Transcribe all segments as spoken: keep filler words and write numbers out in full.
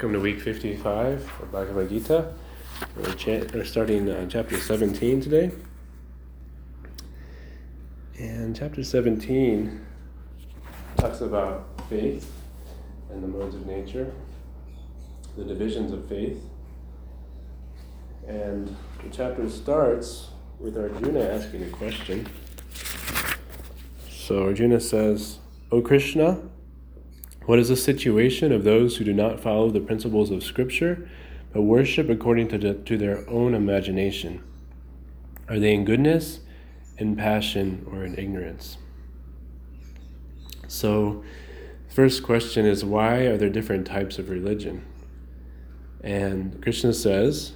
Welcome to week fifty-five of Bhagavad Gita. We're, cha- we're starting uh, chapter seventeen today. And chapter seventeen talks about faith and the modes of nature, the divisions of faith. And the chapter starts with Arjuna asking a question. So Arjuna says, "O Krishna, what is the situation of those who do not follow the principles of Scripture, but worship according to, the, to their own imagination? Are they in goodness, in passion, or in ignorance?" So, first question is, why are there different types of religion? And Krishna says,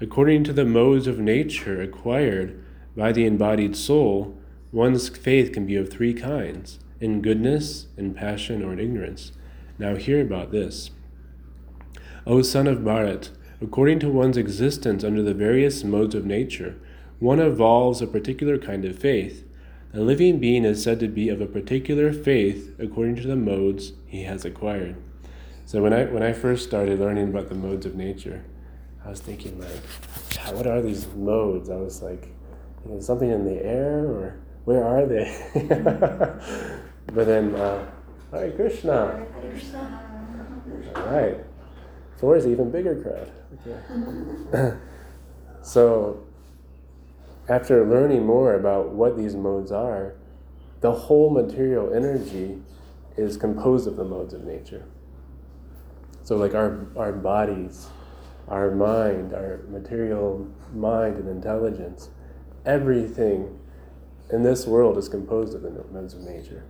according to the modes of nature acquired by the embodied soul, one's faith can be of three kinds: in goodness, in passion, or in ignorance. Now hear about this. O son of Bharat, according to one's existence under the various modes of nature, one evolves a particular kind of faith. A living being is said to be of a particular faith according to the modes he has acquired. So when I when I first started learning about the modes of nature, I was thinking, like, what are these modes? I was like, is something in the air, or where are they? But then, uh, all right, Krishna. Krishna. All right. So where's the even bigger crowd? Okay. So after learning more about what these modes are, the whole material energy is composed of the modes of nature. So like our, our bodies, our mind, our material mind and intelligence, everything in this world is composed of the modes of nature.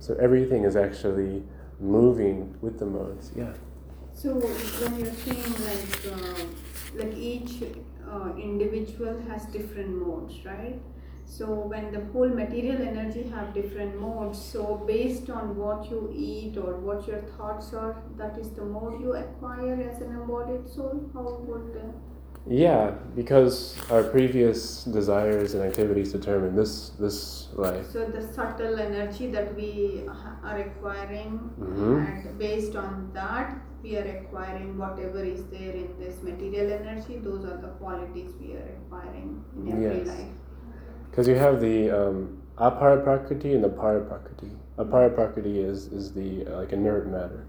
So everything is actually moving with the modes. Yeah. So when you're saying like, uh, like each uh, individual has different modes, right? So when the whole material energy have different modes, so based on what you eat or what your thoughts are, that is the mode you acquire as an embodied soul? How would the... Yeah, because our previous desires and activities determine this this life. So the subtle energy that we are acquiring, mm-hmm. and based on that, we are acquiring whatever is there in this material energy. Those are the qualities we are acquiring in every yes. life. Because you have the um, apara prakriti and the para prakriti. Apara prakriti is, is the uh, like inert matter.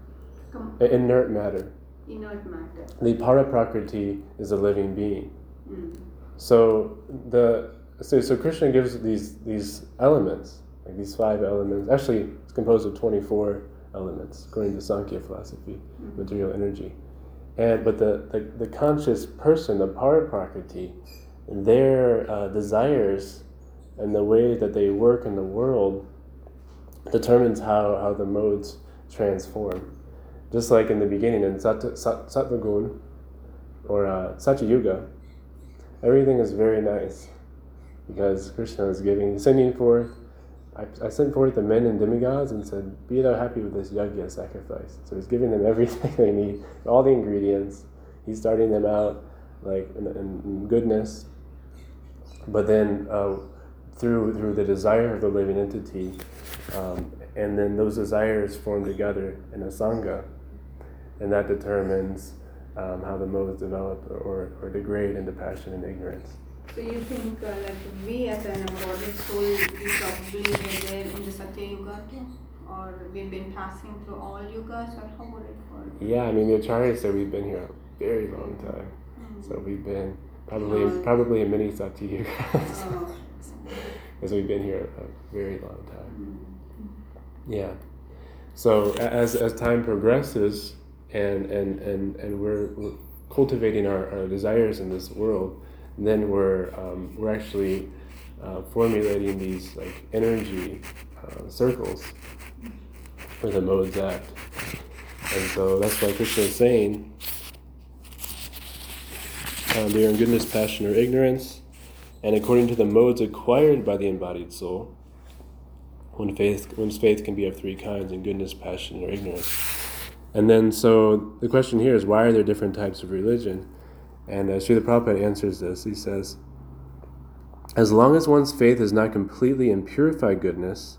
Com- inert matter. Inert matter. The paraprakriti is a living being. Mm. So the so, so Krishna gives these these elements, like these five elements. Actually, it's composed of twenty-four elements, according to Sankhya philosophy, mm-hmm. material energy. And but the, the, the conscious person, the paraprakriti, their uh, desires and the way that they work in the world determines how, how the modes transform. Just like in the beginning, in Sat- Sat- Satya Yuga, or uh, Satya Yuga, everything is very nice because Krishna is giving, sending forth. I, I sent forth the men and demigods and said, "Be thou happy with this yajna sacrifice." So he's giving them everything they need, all the ingredients. He's starting them out like in, in goodness, but then uh, through through the desire of the living entity, um, and then those desires form together in a sangha. And that determines um, how the modes develop or, or degrade into passion and ignorance. So you think uh, like we as an embodied soul, we probably were there in the Satya Yuga too? Or we've been passing through all yugas, or how would it work? Yeah, I mean the Acharya said we've been here a very long time. Mm-hmm. So we've been probably um, probably in many Satya Yugas. Oh. Because we've been here a very long time. Mm-hmm. Yeah. So as as time progresses, and and, and, and we're, we're cultivating our, our desires in this world, and then we're um, we're actually uh, formulating these like energy uh, circles for the modes act, and so that's why Krishna is saying uh, they are in goodness, passion, or ignorance, and according to the modes acquired by the embodied soul, one's faith one's faith can be of three kinds: in goodness, passion, or ignorance. And then, so the question here is, why are there different types of religion? And uh, Srila Prabhupada answers this. He says, as long as one's faith is not completely in purified goodness,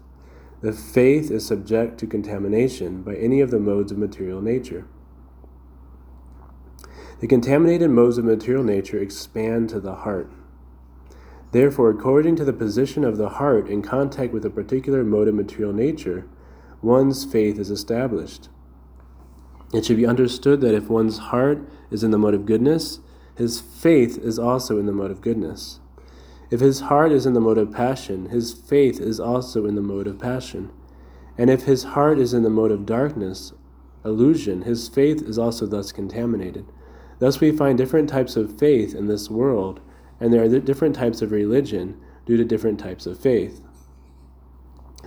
the faith is subject to contamination by any of the modes of material nature. The contaminated modes of material nature expand to the heart. Therefore, according to the position of the heart in contact with a particular mode of material nature, one's faith is established. It should be understood that if one's heart is in the mode of goodness, his faith is also in the mode of goodness. If his heart is in the mode of passion, his faith is also in the mode of passion. And if his heart is in the mode of darkness, illusion, his faith is also thus contaminated. Thus we find different types of faith in this world, and there are different types of religion due to different types of faith.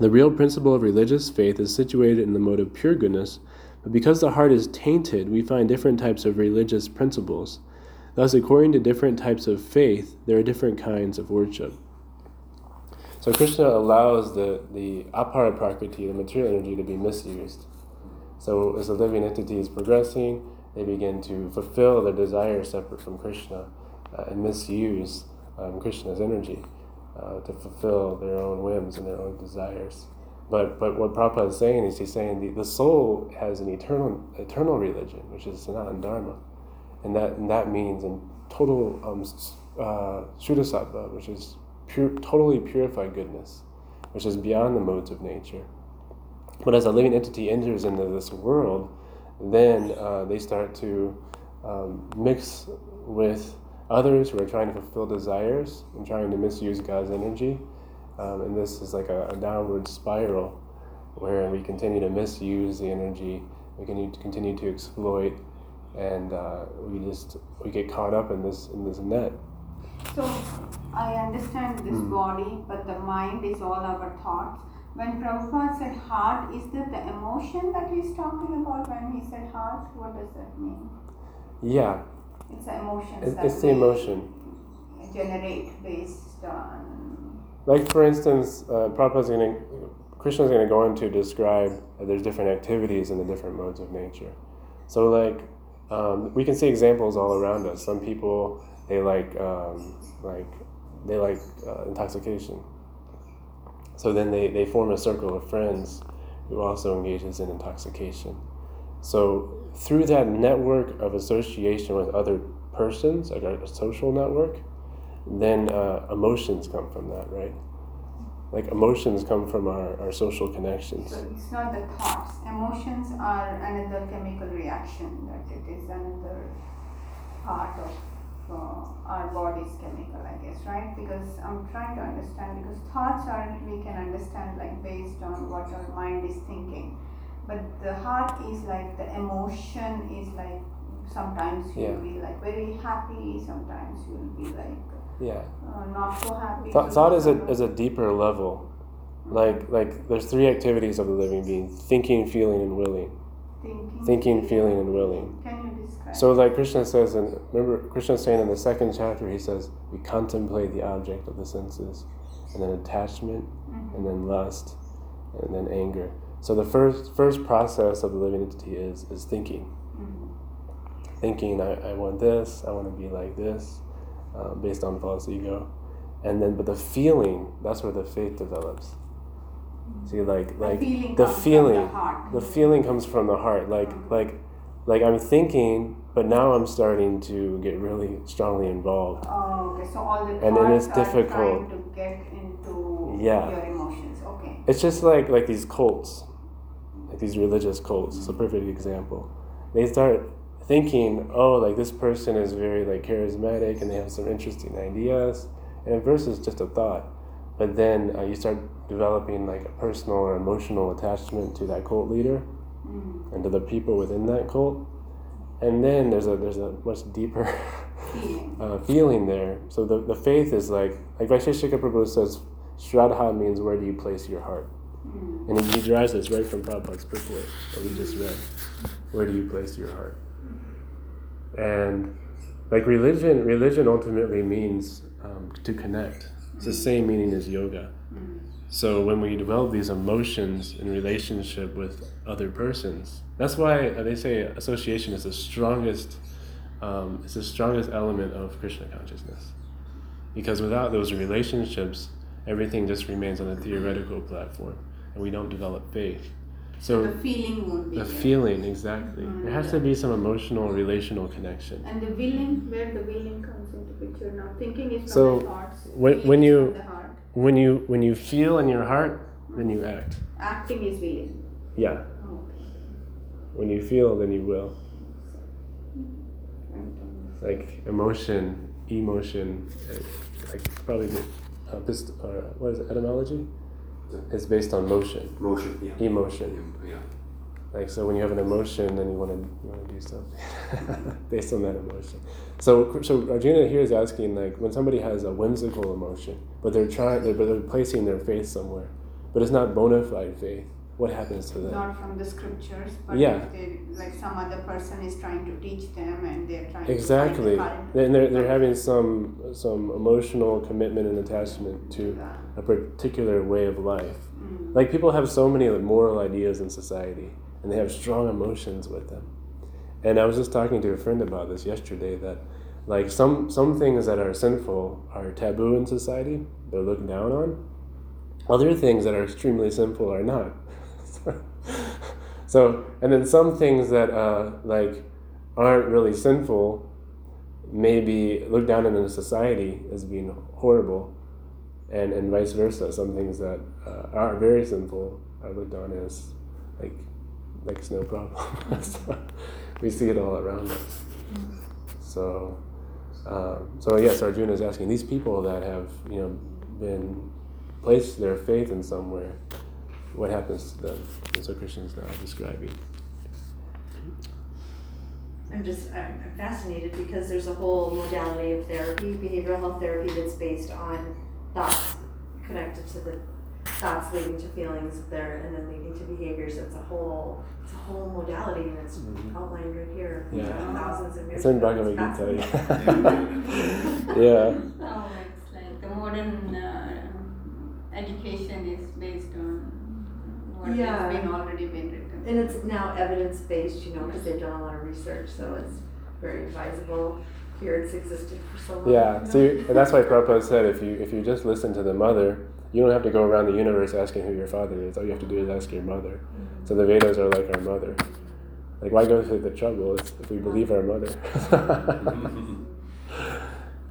The real principle of religious faith is situated in the mode of pure goodness, but because the heart is tainted, we find different types of religious principles. Thus, according to different types of faith, there are different kinds of worship. So Krishna allows the, the apara prakriti, the material energy, to be misused. So as the living entity is progressing, they begin to fulfill their desires separate from Krishna uh, and misuse um, Krishna's energy uh, to fulfill their own whims and their own desires. But but what Prabhupada is saying is he's saying the, the soul has an eternal eternal religion, which is Sanatana Dharma. And that and that means in total um, uh, Shudasattva, which is pure, totally purified goodness, which is beyond the modes of nature. But as a living entity enters into this world, then uh, they start to um, mix with others who are trying to fulfill desires and trying to misuse God's energy. Um, and this is like a, a downward spiral where we continue to misuse the energy, we continue to, continue to exploit, and uh, we just we get caught up in this in this net. So I understand this mm. body, but the mind is all our thoughts. When Prabhupada said heart, is that the emotion that he's talking about when he said heart? What does that mean? Yeah. It's the emotions it, that it's the emotion. Generate based on. Like, for instance, uh, Prabhupada's going to, Krishna's going to go on to describe that there's different activities in the different modes of nature. So, like, um, we can see examples all around us. Some people, they like, um, like, they like uh, intoxication. So then they, they form a circle of friends who also engages in intoxication. So through that network of association with other persons, like a social network, then uh, emotions come from that, right? Like emotions come from our, our social connections. So it's not the thoughts. Emotions are another chemical reaction, that it is another part of uh, our body's chemical, I guess, right? Because I'm trying to understand, because thoughts are, we can understand like based on what our mind is thinking. But the heart is like, the emotion is like, sometimes you'll yeah. be like very happy, sometimes you'll be like, Yeah. Uh, not so happy. Th- thought is a is a deeper level. Like like there's three activities of the living being: thinking, feeling, and willing. Thinking, thinking feeling, and willing. Can you describe? So like Krishna says, and remember Krishna's saying in the second chapter, he says we contemplate the object of the senses, and then attachment, mm-hmm. and then lust, and then anger. So the first first process of the living entity is is thinking. Mm-hmm. Thinking, I, I want this. I want to be like this. Uh, based on false ego, and then but the feeling, that's where the faith develops. Mm-hmm. See, like like the feeling, the feeling, the, the feeling comes from the heart. Like mm-hmm. like like I'm thinking, but now I'm starting to get really strongly involved. Oh, okay. So all the and then it's difficult to get into yeah. your emotions. Okay. It's just like like these cults, like these religious cults. Mm-hmm. It's a perfect example. They start thinking, oh, like this person is very like charismatic and they have some interesting ideas, and at first it's just a thought, but then uh, you start developing like a personal or emotional attachment to that cult leader mm-hmm. and to the people within that cult, and then there's a there's a much deeper uh, feeling there. So the, the faith is like like Vaisheshika Prabhu says, Shraddha means where do you place your heart, mm-hmm. and he derives this right from Prabhupada's purport that we just read. Where do you place your heart? And like religion, religion ultimately means um, to connect. It's the same meaning as yoga. So when we develop these emotions in relationship with other persons, that's why they say association is the strongest, um, it's the strongest element of Krishna consciousness. Because without those relationships, everything just remains on a theoretical platform, and we don't develop faith. So the feeling won't be the there. feeling, exactly. Mm-hmm. There has to be some emotional, relational connection. And the willing, where the willing comes into picture now. Thinking is from so the thoughts. When, when you, when you, when you feel in your heart, then you act. Acting is willing. Yeah. Oh, okay. When you feel, then you will. Like emotion, emotion, like probably the, uh, pist- or what is it, etymology? It's based on motion. Motion, yeah. Emotion. Yeah. Like, so when you have an emotion, then you want to, you want to do something based on that emotion. So, so Arjuna here is asking, like, when somebody has a whimsical emotion, but they're trying, they're, they're placing their faith somewhere, but it's not bona fide faith, what happens to them? Not from the scriptures, but yeah. if like some other person is trying to teach them and they're trying exactly. to find the and they're, they're having some some emotional commitment and attachment to yeah. a particular way of life. Mm. Like people have so many like, moral ideas in society and they have strong emotions with them. And I was just talking to a friend about this yesterday that like some, some things that are sinful are taboo in society, they're looked down on. Other things that are extremely sinful are not. So, and then some things that uh, like aren't really sinful may be looked down on in society as being horrible, and, and vice versa. Some things that uh, are very sinful are looked on as like like it's no problem. So, we see it all around us. So, um, so yes, Arjuna is asking these people that have you know been placed their faith in somewhere. What happens to them? That's what Krishna's now describing. I'm just I'm fascinated because there's a whole modality of therapy, behavioral health therapy, that's based on thoughts connected to the thoughts leading to feelings there and then leading to behaviors. It's a whole it's a whole modality and it's mm-hmm. outlined right here. Yeah. Wow. Thousands of years. It's in Bhagavad Gita. Yeah. Oh, it's like the modern uh, education is based on. Yeah, it's been already been written. And it's now evidence-based, you know, because they've done a lot of research, so it's very advisable. Here it's existed for so long. Yeah, you know? So you, and that's why Prabhupada said, if you if you just listen to the mother, you don't have to go around the universe asking who your father is. All you have to do is ask your mother. Mm-hmm. So the Vedas are like our mother. Like, why go through the trouble if we believe our mother?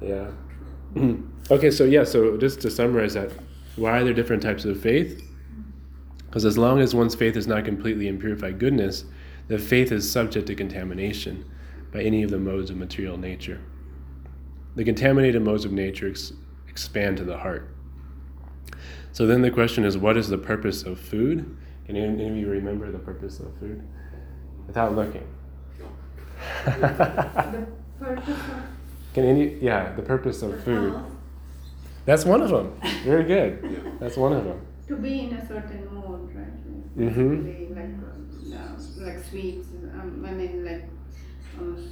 Yeah. Okay, so yeah, so just to summarize that, why are there different types of faith? Because as long as one's faith is not completely in purified goodness, the faith is subject to contamination by any of the modes of material nature. The contaminated modes of nature ex- expand to the heart. So then the question is, what is the purpose of food? Can any of you remember the purpose of food? Without looking. The purpose of... Can any, yeah, the purpose of food. That's one of them. Very good. That's one of them. To be in a certain mood, right? Like, mm-hmm. Like, uh, like sweets, um, I mean, like, um,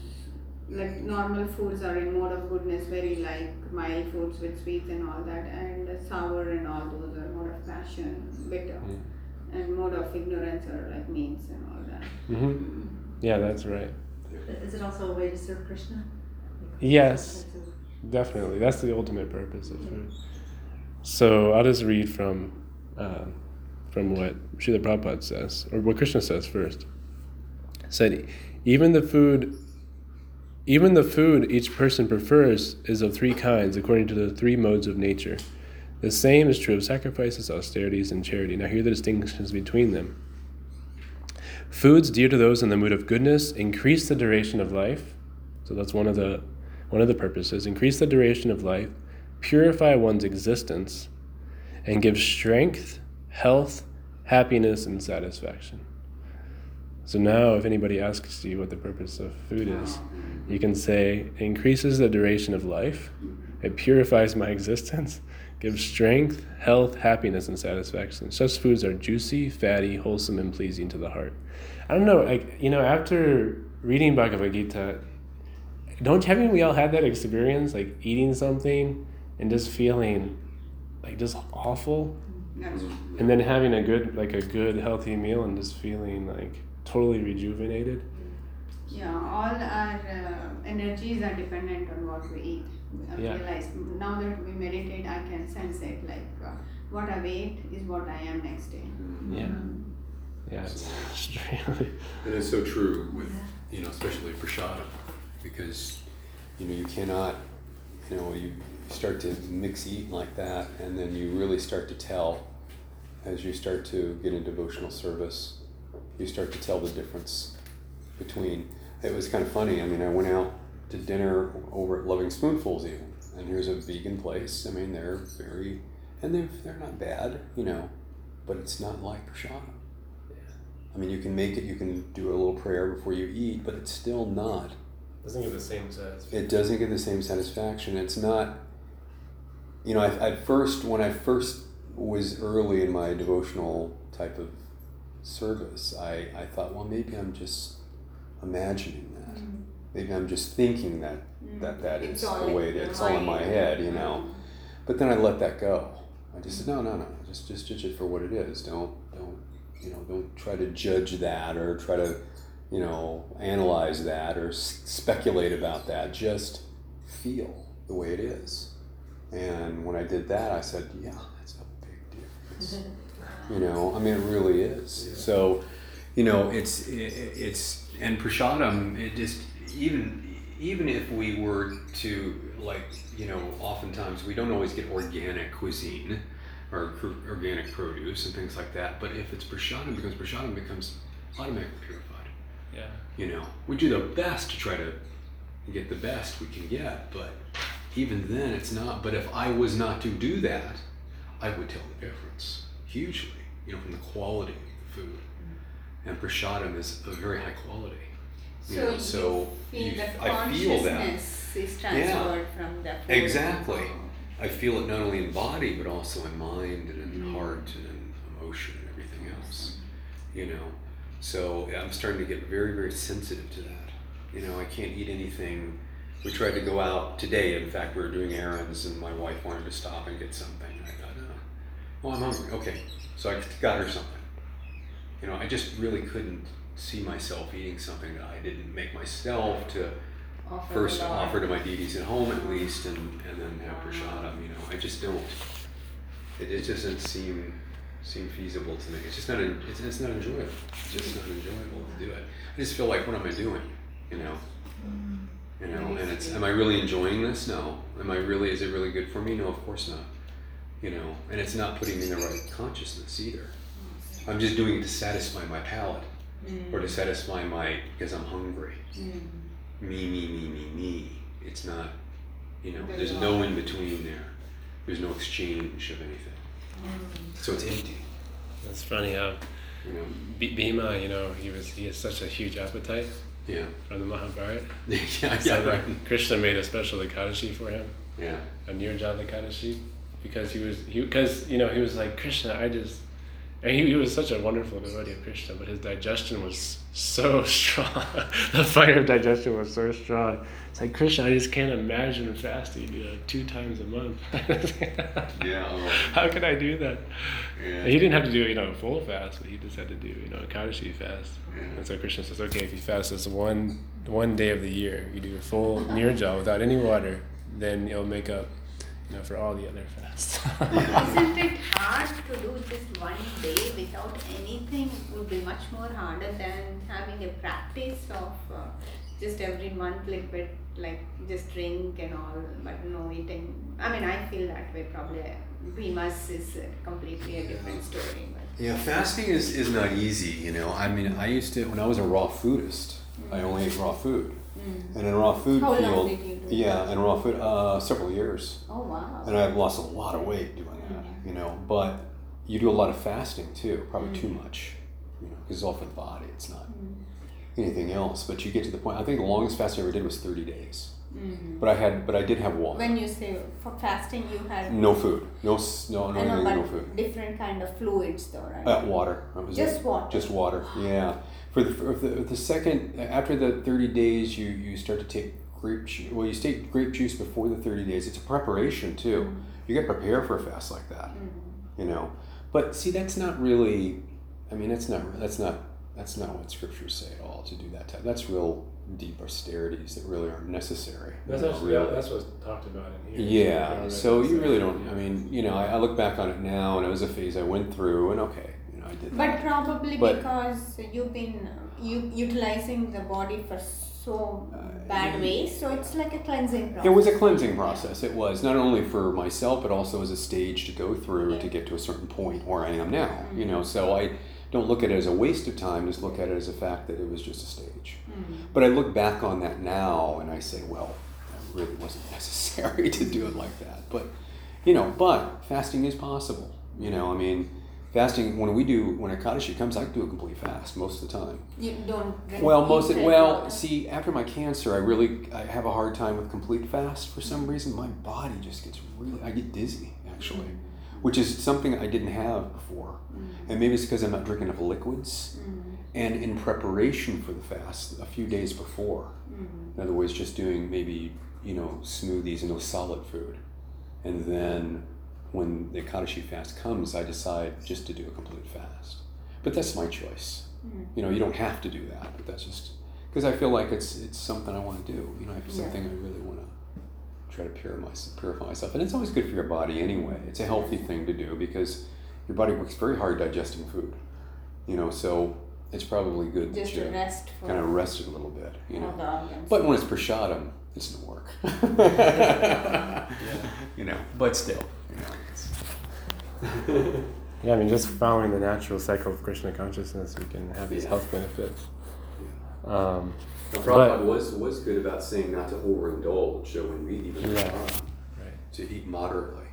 like normal foods are in mode of goodness, very like mild foods with sweets and all that, and uh, sour and all those are mode of passion, bitter, yeah. And mode of ignorance or like means and all that. Mm-hmm. Mm-hmm. Yeah, that's right. Is it also a way to serve Krishna? Yes, definitely. That's the ultimate purpose of food. Yeah. So I'll just read from. Uh, from what Srila Prabhupada says, or what Krishna says first. He said, even the food, even the food each person prefers is of three kinds, according to the three modes of nature. The same is true of sacrifices, austerities, and charity. Now here are the distinctions between them. Foods dear to those in the mood of goodness increase the duration of life. So that's one of the one of the purposes. Increase the duration of life, purify one's existence, and give strength, health, happiness, and satisfaction. So now if anybody asks you what the purpose of food is, you can say, it increases the duration of life, it purifies my existence, gives strength, health, happiness, and satisfaction. Such foods are juicy, fatty, wholesome, and pleasing to the heart. I don't know, like, you know, after reading Bhagavad Gita, don't, haven't we all had that experience, like eating something and just feeling like just awful, mm-hmm. and then having a good, like a good healthy meal and just feeling like totally rejuvenated. Yeah, all our uh, energies are dependent on what we eat. I yeah. realize now that we meditate, I can sense it. Like uh, what I ate is what I am next day. Yeah, Yeah, it's really. And it's so true with, you know, especially Prashant, because, you know, you cannot, you know, you start to mix eat like that, and then you really start to tell, as you start to get in devotional service, you start to tell the difference between, it was kind of funny, I mean, I went out to dinner over at Loving Spoonfuls even, and here's a vegan place, I mean, they're very, and they're, they're not bad, you know, but it's not like Prashant. I mean, you can make it, you can do a little prayer before you eat, but it's still not. It doesn't get the same satisfaction. It doesn't get the same satisfaction. It's not, you know, I, at first, when I first was early in my devotional type of service, I, I thought, well, maybe I'm just imagining that. Mm-hmm. Maybe I'm just thinking that mm-hmm. that, that is the way that it's all in my head, you know. Mm-hmm. But then I let that go. I just said, no, no, no, just just judge it for what it is. Don't, don't. You know, don't try to judge that or try to, you know, analyze that or s- speculate about that. Just feel the way it is. And when I did that, I said, yeah, that's a big difference. You know, I mean, it really is. Yeah. So, you know, it's, it, it's, and Prashadam, it just, even, even if we were to, like, you know, oftentimes we don't always get organic cuisine or organic produce and things like that, but if it's Prashadam, it becomes Prashadam, becomes automatically purified. Yeah. You know, we do the best to try to get the best we can get, but even then it's not. But if I was not to do that, I would tell the difference hugely, you know, from the quality of the food. Mm-hmm. And Prashadam is a very high quality. You so know, you so feel you, the I feel that. Is transferred yeah. from the food. Exactly. I feel it not only in body, but also in mind and in heart and in emotion and everything else, you know. So yeah, I'm starting to get very, very sensitive to that. You know, I can't eat anything. We tried to go out today. In fact, we were doing errands, and my wife wanted to stop and get something. And I thought, oh, well, I'm hungry. Okay. So I got her something. You know, I just really couldn't see myself eating something that I didn't make myself to... First offer to my deities at home, at least, and, and then have Prashadam, you know. I just don't. It, it just doesn't seem seem feasible to me. It's just not. It's, it's not enjoyable. It's just not enjoyable to do it. I just feel like, what am I doing? You know. You know. And it's. Am I really enjoying this? No. Am I really? Is it really good for me? No. Of course not. You know. And it's not putting me in the right consciousness either. I'm just doing it to satisfy my palate, or to satisfy my because I'm hungry. Me, me, me, me, me. It's not, you know, there's no in between there. There's no exchange of anything. Mm. So it's empty. That's funny how you know, B- Bhima, you know, he was he has such a huge appetite. Yeah. From the Mahabharata. yeah, yeah, so right. Krishna made a special Ekadashi for him. Yeah. A Nirjala Ekadashi, because he was he because you know he was like Krishna. I just. And he, he was such a wonderful devotee of Krishna, but his digestion was so strong. The fire of digestion was so strong. It's like, Krishna, I just can't imagine fasting, you know, two times a month. Yeah. Well, how could I do that? Yeah. He didn't have to do, you know, a full fast, but he just had to do, you know, a Ekadashi fast. Yeah. And so Krishna says, okay, if you fast this one one day of the year, you do a full Nirjala without any water, then you'll make up. No, for all the other fasts. Isn't it hard to do just one day without anything? It would be much more harder than having a practice of uh, just every month liquid, like just drink and all, but no eating. I mean, I feel that way probably. Bhima's is completely a different story. But. Yeah, fasting is, is not easy, you know. I mean, I used to, when I was a raw foodist, mm-hmm. I only ate raw food. Mm. And in raw food How field, long did you do yeah, that? in raw food, uh, several years. Oh wow! And I've lost a lot of weight doing that, mm-hmm. you know. But you do a lot of fasting too, probably mm-hmm. too much, you know, because it's all for the body. It's not mm-hmm. anything else. But you get to the point. I think the longest fast I ever did was thirty days. Mm-hmm. But I had, but I did have water. When you say for fasting, you had no food, no, no, no, I know, but no food. Different kind of fluids, though, right? Uh, water. That was Just it. water. Just water. Yeah. For the, for the the second after the thirty days, you, you start to take grape juice. Well, you take grape juice before the thirty days. It's a preparation too. Mm-hmm. You got to prepare for a fast like that, mm-hmm. you know. But see, that's not really. I mean, that's not that's not that's not what scriptures say at all to do that type. That's real deep austerities that really aren't necessary. That's actually, really. that's what's talked about in here. Yeah. So you really don't. I mean, you know, I, I look back on it now, and it was a phase I went through, and okay. I did but that. Probably but because you've been you, utilizing the body for so uh, bad ways, so it's like a cleansing process. It was a cleansing process. It was not only for myself, but also as a stage to go through to get to a certain point where I am now. Mm-hmm. You know, so I don't look at it as a waste of time. Just look at it as a fact that it was just a stage. Mm-hmm. But I look back on that now and I say, well, that really wasn't necessary to do it like that. But you know, but fasting is possible. You know, I mean, fasting, when we do, when Ekadashi comes, I do a complete fast most of the time. You don't drink? Well, most of, well, see, after my cancer, I really, I have a hard time with complete fast for some reason. My body just gets really, I get dizzy, actually, which is something I didn't have before. Mm-hmm. And maybe it's because I'm not drinking enough liquids. Mm-hmm. And in preparation for the fast, a few days before, mm-hmm. in other words, just doing maybe, you know, smoothies and no solid food. And then when the Ekadashi fast comes, I decide just to do a complete fast. But that's my choice. Mm. You know, you don't have to do that, but that's just, because I feel like it's it's something I want to do. You know, it's yeah. something I really want to try to purify, purify myself. And it's always good for your body anyway. It's a healthy thing to do because your body works very hard digesting food. You know, so it's probably good just to rest for kind of rest it a little bit. You know, but when it's prashadam, it's doesn't work. yeah. You know, but still. You know, yeah, I mean, just following the natural cycle of Krishna consciousness, we can have these yeah. health benefits. Yeah. Um, the Prabhupada was was good about saying not to overindulge, so when we eat even yeah. prashadam, right. to eat moderately.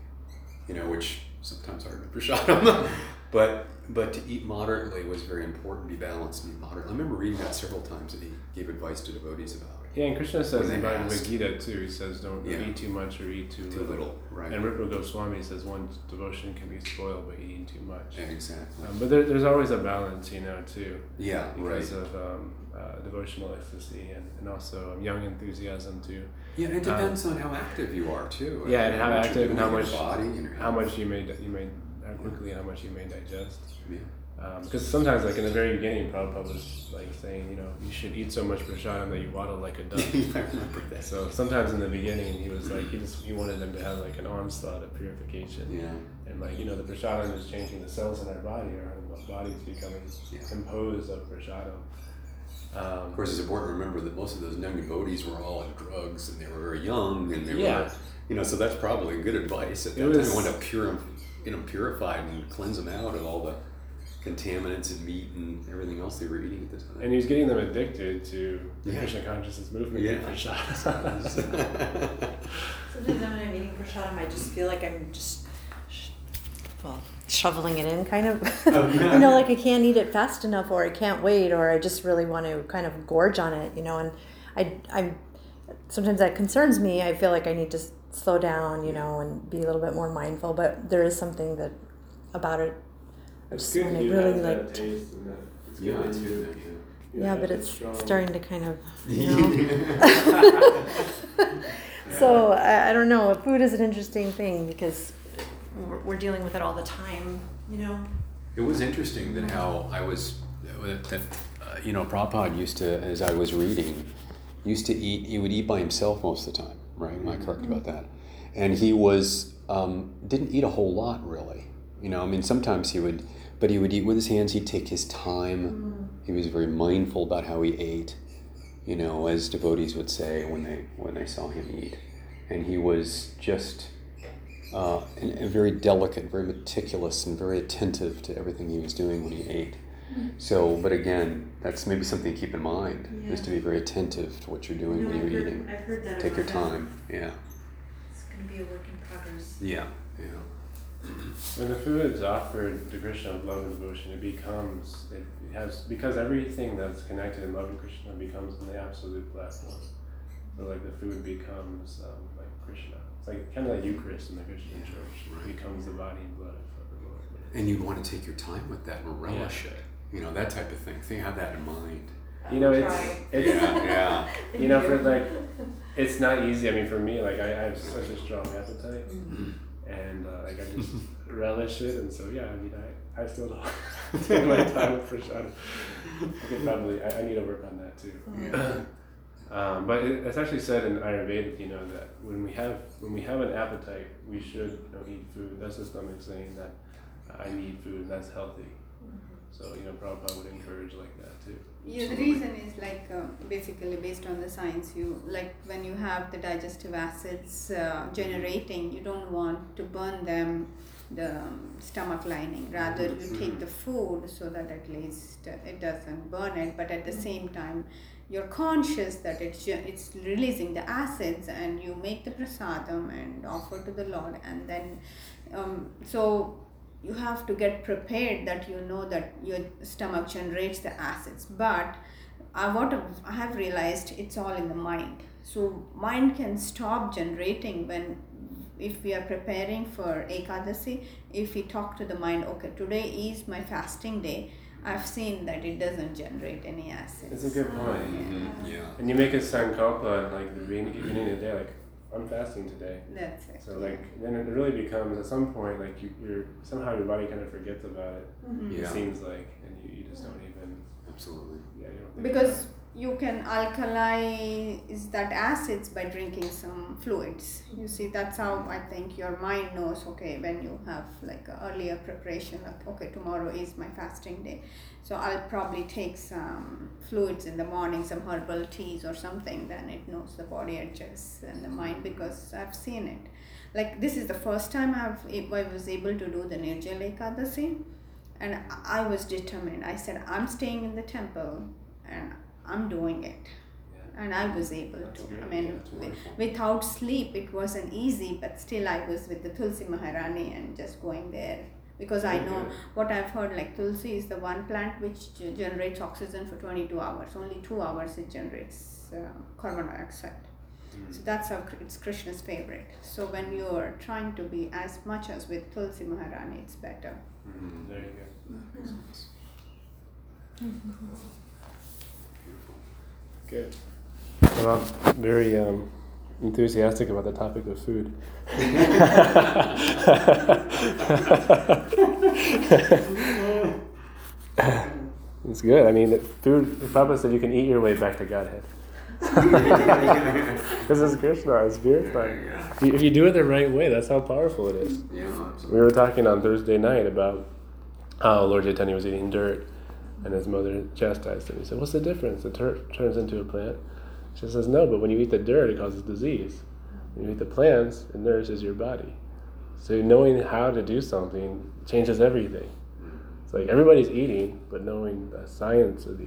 You know, which sometimes hard to prashadam, but but to eat moderately was very important. Be balanced and be moderate. I remember reading that several times that he gave advice to devotees about. Yeah, and Krishna says in Bhagavad Gita too, he says don't yeah. eat too much or eat too, too little. little. Right. And Rupa Goswami says one devotion can be spoiled by eating too much. Exactly. Um, but there, there's always a balance, you know, too. Yeah, because right. of um, uh, devotional ecstasy and, and also um, young enthusiasm too. Yeah, and it depends um, on how active you are too. Yeah, and, and how active and how much body and how much you may you may how quickly yeah. how much you may digest. Yeah. Because um, sometimes, like in the very beginning, Prabhupada was like saying, you know, you should eat so much prashadam that you waddle like a duck. I remember that. So sometimes in the beginning, he was like, he just he wanted them to have like an onslaught of purification. Yeah. And like, you know, the prashadam is changing the cells in our body, or our body is becoming yeah. composed of prashadam. Um, of course, it's important to remember that most of those young devotees were all on drugs, and they were very young, and they yeah. were, you know, so that's probably good advice. At that it time, was, you want to pure them, you know, purify and cleanse them out of all the contaminants and meat and everything else they were eating at the time. And he was getting them addicted to the yeah. Krishna consciousness movement. Yeah. Prashadam. Sometimes when I'm eating prashadam, I just feel like I'm just, well, shoveling it in, kind of. Oh, yeah. You know, like I can't eat it fast enough, or I can't wait, or I just really want to kind of gorge on it, you know. And I, I'm sometimes that concerns me. I feel like I need to slow down, you know, and be a little bit more mindful. But there is something that about it. It's good to really that, like, taste and that. It's yeah, good to do that, yeah. Yeah, yeah, but it's strong. Starting to kind of, you know. So, I, I don't know, food is an interesting thing because we're, we're dealing with it all the time, you know. It was interesting that how I was, that, uh, you know, Prabhupada used to, as I was reading, used to eat, he would eat by himself most of the time, right? Am I correct mm-hmm. about that? And he was, um, didn't eat a whole lot, really. You know, I mean, sometimes he would, but he would eat with his hands, he'd take his time. Mm. He was very mindful about how he ate, you know, as devotees would say when they when they saw him eat. And he was just uh, and, and very delicate, very meticulous, and very attentive to everything he was doing when he ate. Mm. So, but again, that's maybe something to keep in mind, yeah. is to be very attentive to what you're doing no, when I've you're heard, eating. I've heard that. Take your time, that. Yeah. It's going to be a work in progress. Yeah, yeah. When the food is offered to Krishna with love and devotion, it becomes, it has, because everything that's connected in love and Krishna becomes in the absolute platform. So like the food becomes um, like Krishna. It's like kind of like Eucharist in the Christian yeah, church. Right. It becomes the body and blood of the Lord. And you want to take your time with that and relish yeah. it. You know, that type of thing. So you have that in mind. You know, it's, it's yeah, yeah. You know, for like, it's not easy. I mean, for me, like I, I have such a strong appetite. Mm-hmm. And uh, like I just relish it, and so yeah, I mean, I, I still don't take my time for sure. I could probably, I, I need to work on that too. Yeah. Um, but it, it's actually said in Ayurveda, you know, that when we have when we have an appetite, we should you know, eat food. That's the stomach saying that I need food, and that's healthy. So, you know, Prabhupada would encourage like that too. Yeah, so the reason like, is like uh, basically based on the science, you like when you have the digestive acids uh, generating, you don't want to burn them, the um, stomach lining. Rather, you mm-hmm. take the food so that at least uh, it doesn't burn it, but at the mm-hmm. same time, you're conscious that it's it's releasing the acids, and you make the prasadam and offer to the Lord, and then um, so you have to get prepared that you know that your stomach generates the acids. But I, what I have realized, it's all in the mind. So mind can stop generating when, if we are preparing for Ekadasi, if we talk to the mind, okay, today is my fasting day, I've seen that it doesn't generate any acids. That's a good point. Mm-hmm. Yeah. yeah. And you make a sankalpa, like the beginning of the day, like, I'm fasting today. That's it. So like, then it really becomes, at some point, like you, you're, somehow your body kind of forgets about it, mm-hmm. yeah. it seems like, and you, you just don't even... Absolutely. Yeah, you don't think because you can alkalize that acids by drinking some fluids. You see, that's how I think your mind knows, okay, when you have like earlier preparation, like, okay, tomorrow is my fasting day, so I'll probably take some fluids in the morning, some herbal teas or something, then it knows, the body adjusts and the mind, because I've seen it. Like this is the first time I've, I was able to do the Nirjala Ekadashi, and I was determined. I said, I'm staying in the temple and I'm doing it, yeah. and I was able That's to. Great. I mean, yeah, without sleep, it wasn't easy, but still I was with the Tulsi Maharani and just going there, because I know what I've heard, like Tulsi is the one plant which generates oxygen for twenty-two hours. Only two hours it generates uh, carbon dioxide. Mm-hmm. So that's how it's Krishna's favorite. So when you're trying to be as much as with Tulsi Maharani, it's better. Mm-hmm. There you go. Mm-hmm. Good. Well, I'm very um, enthusiastic about the topic of food. It's good. I mean, food, the Prabhupada said you can eat your way back to Godhead. This is Krishna, it's purifying. If you do it the right way, that's how powerful it is. Yeah, we were talking on Thursday night about how Lord Chaitanya was eating dirt. And his mother chastised him. He said, what's the difference? The dirt turns into a plant. She says, no, but when you eat the dirt, it causes disease. When you eat the plants, it nourishes your body. So knowing how to do something changes everything. It's like everybody's eating, but knowing the science of the,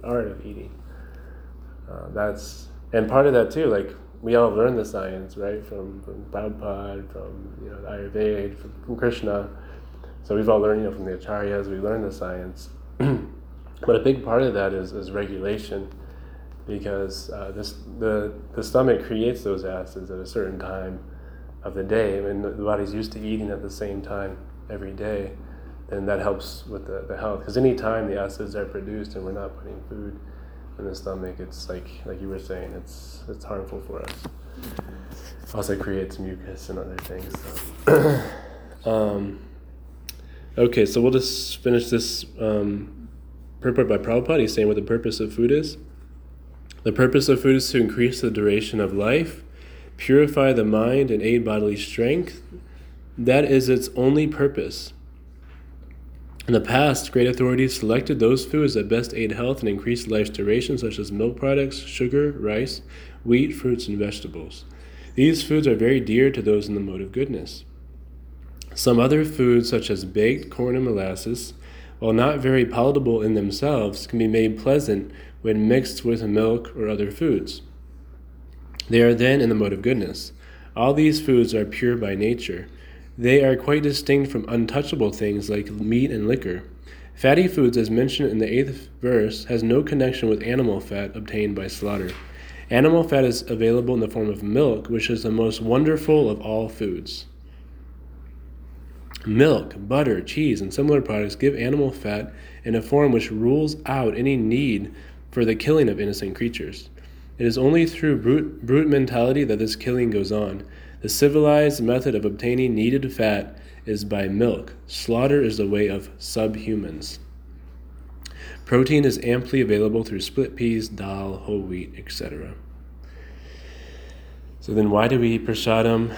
the art of eating. Uh, that's and part of that too, like we all learn the science, right? From, from Prabhupada, from you know Ayurveda, from, from Krishna. So we've all learned, you know, from the Acharyas, we learn the science. But a big part of that is, is regulation, because uh, this the the stomach creates those acids at a certain time of the day. When the body's used to eating at the same time every day, then that helps with the, the health. Because any time the acids are produced and we're not putting food in the stomach, it's like like you were saying, it's it's harmful for us. Also creates mucus and other things. So. um, Okay, so we'll just finish this um, purport by Prabhupada. He's saying what the purpose of food is. The purpose of food is to increase the duration of life, purify the mind, and aid bodily strength. That is its only purpose. In the past, great authorities selected those foods that best aid health and increased life's duration, such as milk products, sugar, rice, wheat, fruits, and vegetables. These foods are very dear to those in the mode of goodness. Some other foods, such as baked corn and molasses, while not very palatable in themselves, can be made pleasant when mixed with milk or other foods. They are then in the mode of goodness. All these foods are pure by nature. They are quite distinct from untouchable things like meat and liquor. Fatty foods, as mentioned in the eighth verse, has no connection with animal fat obtained by slaughter. Animal fat is available in the form of milk, which is the most wonderful of all foods. Milk, butter, cheese, and similar products give animal fat in a form which rules out any need for the killing of innocent creatures. It is only through brute, brute mentality that this killing goes on. The civilized method of obtaining needed fat is by milk. Slaughter is the way of subhumans. Protein is amply available through split peas, dal, whole wheat, et cetera. So then why do we eat prasadam?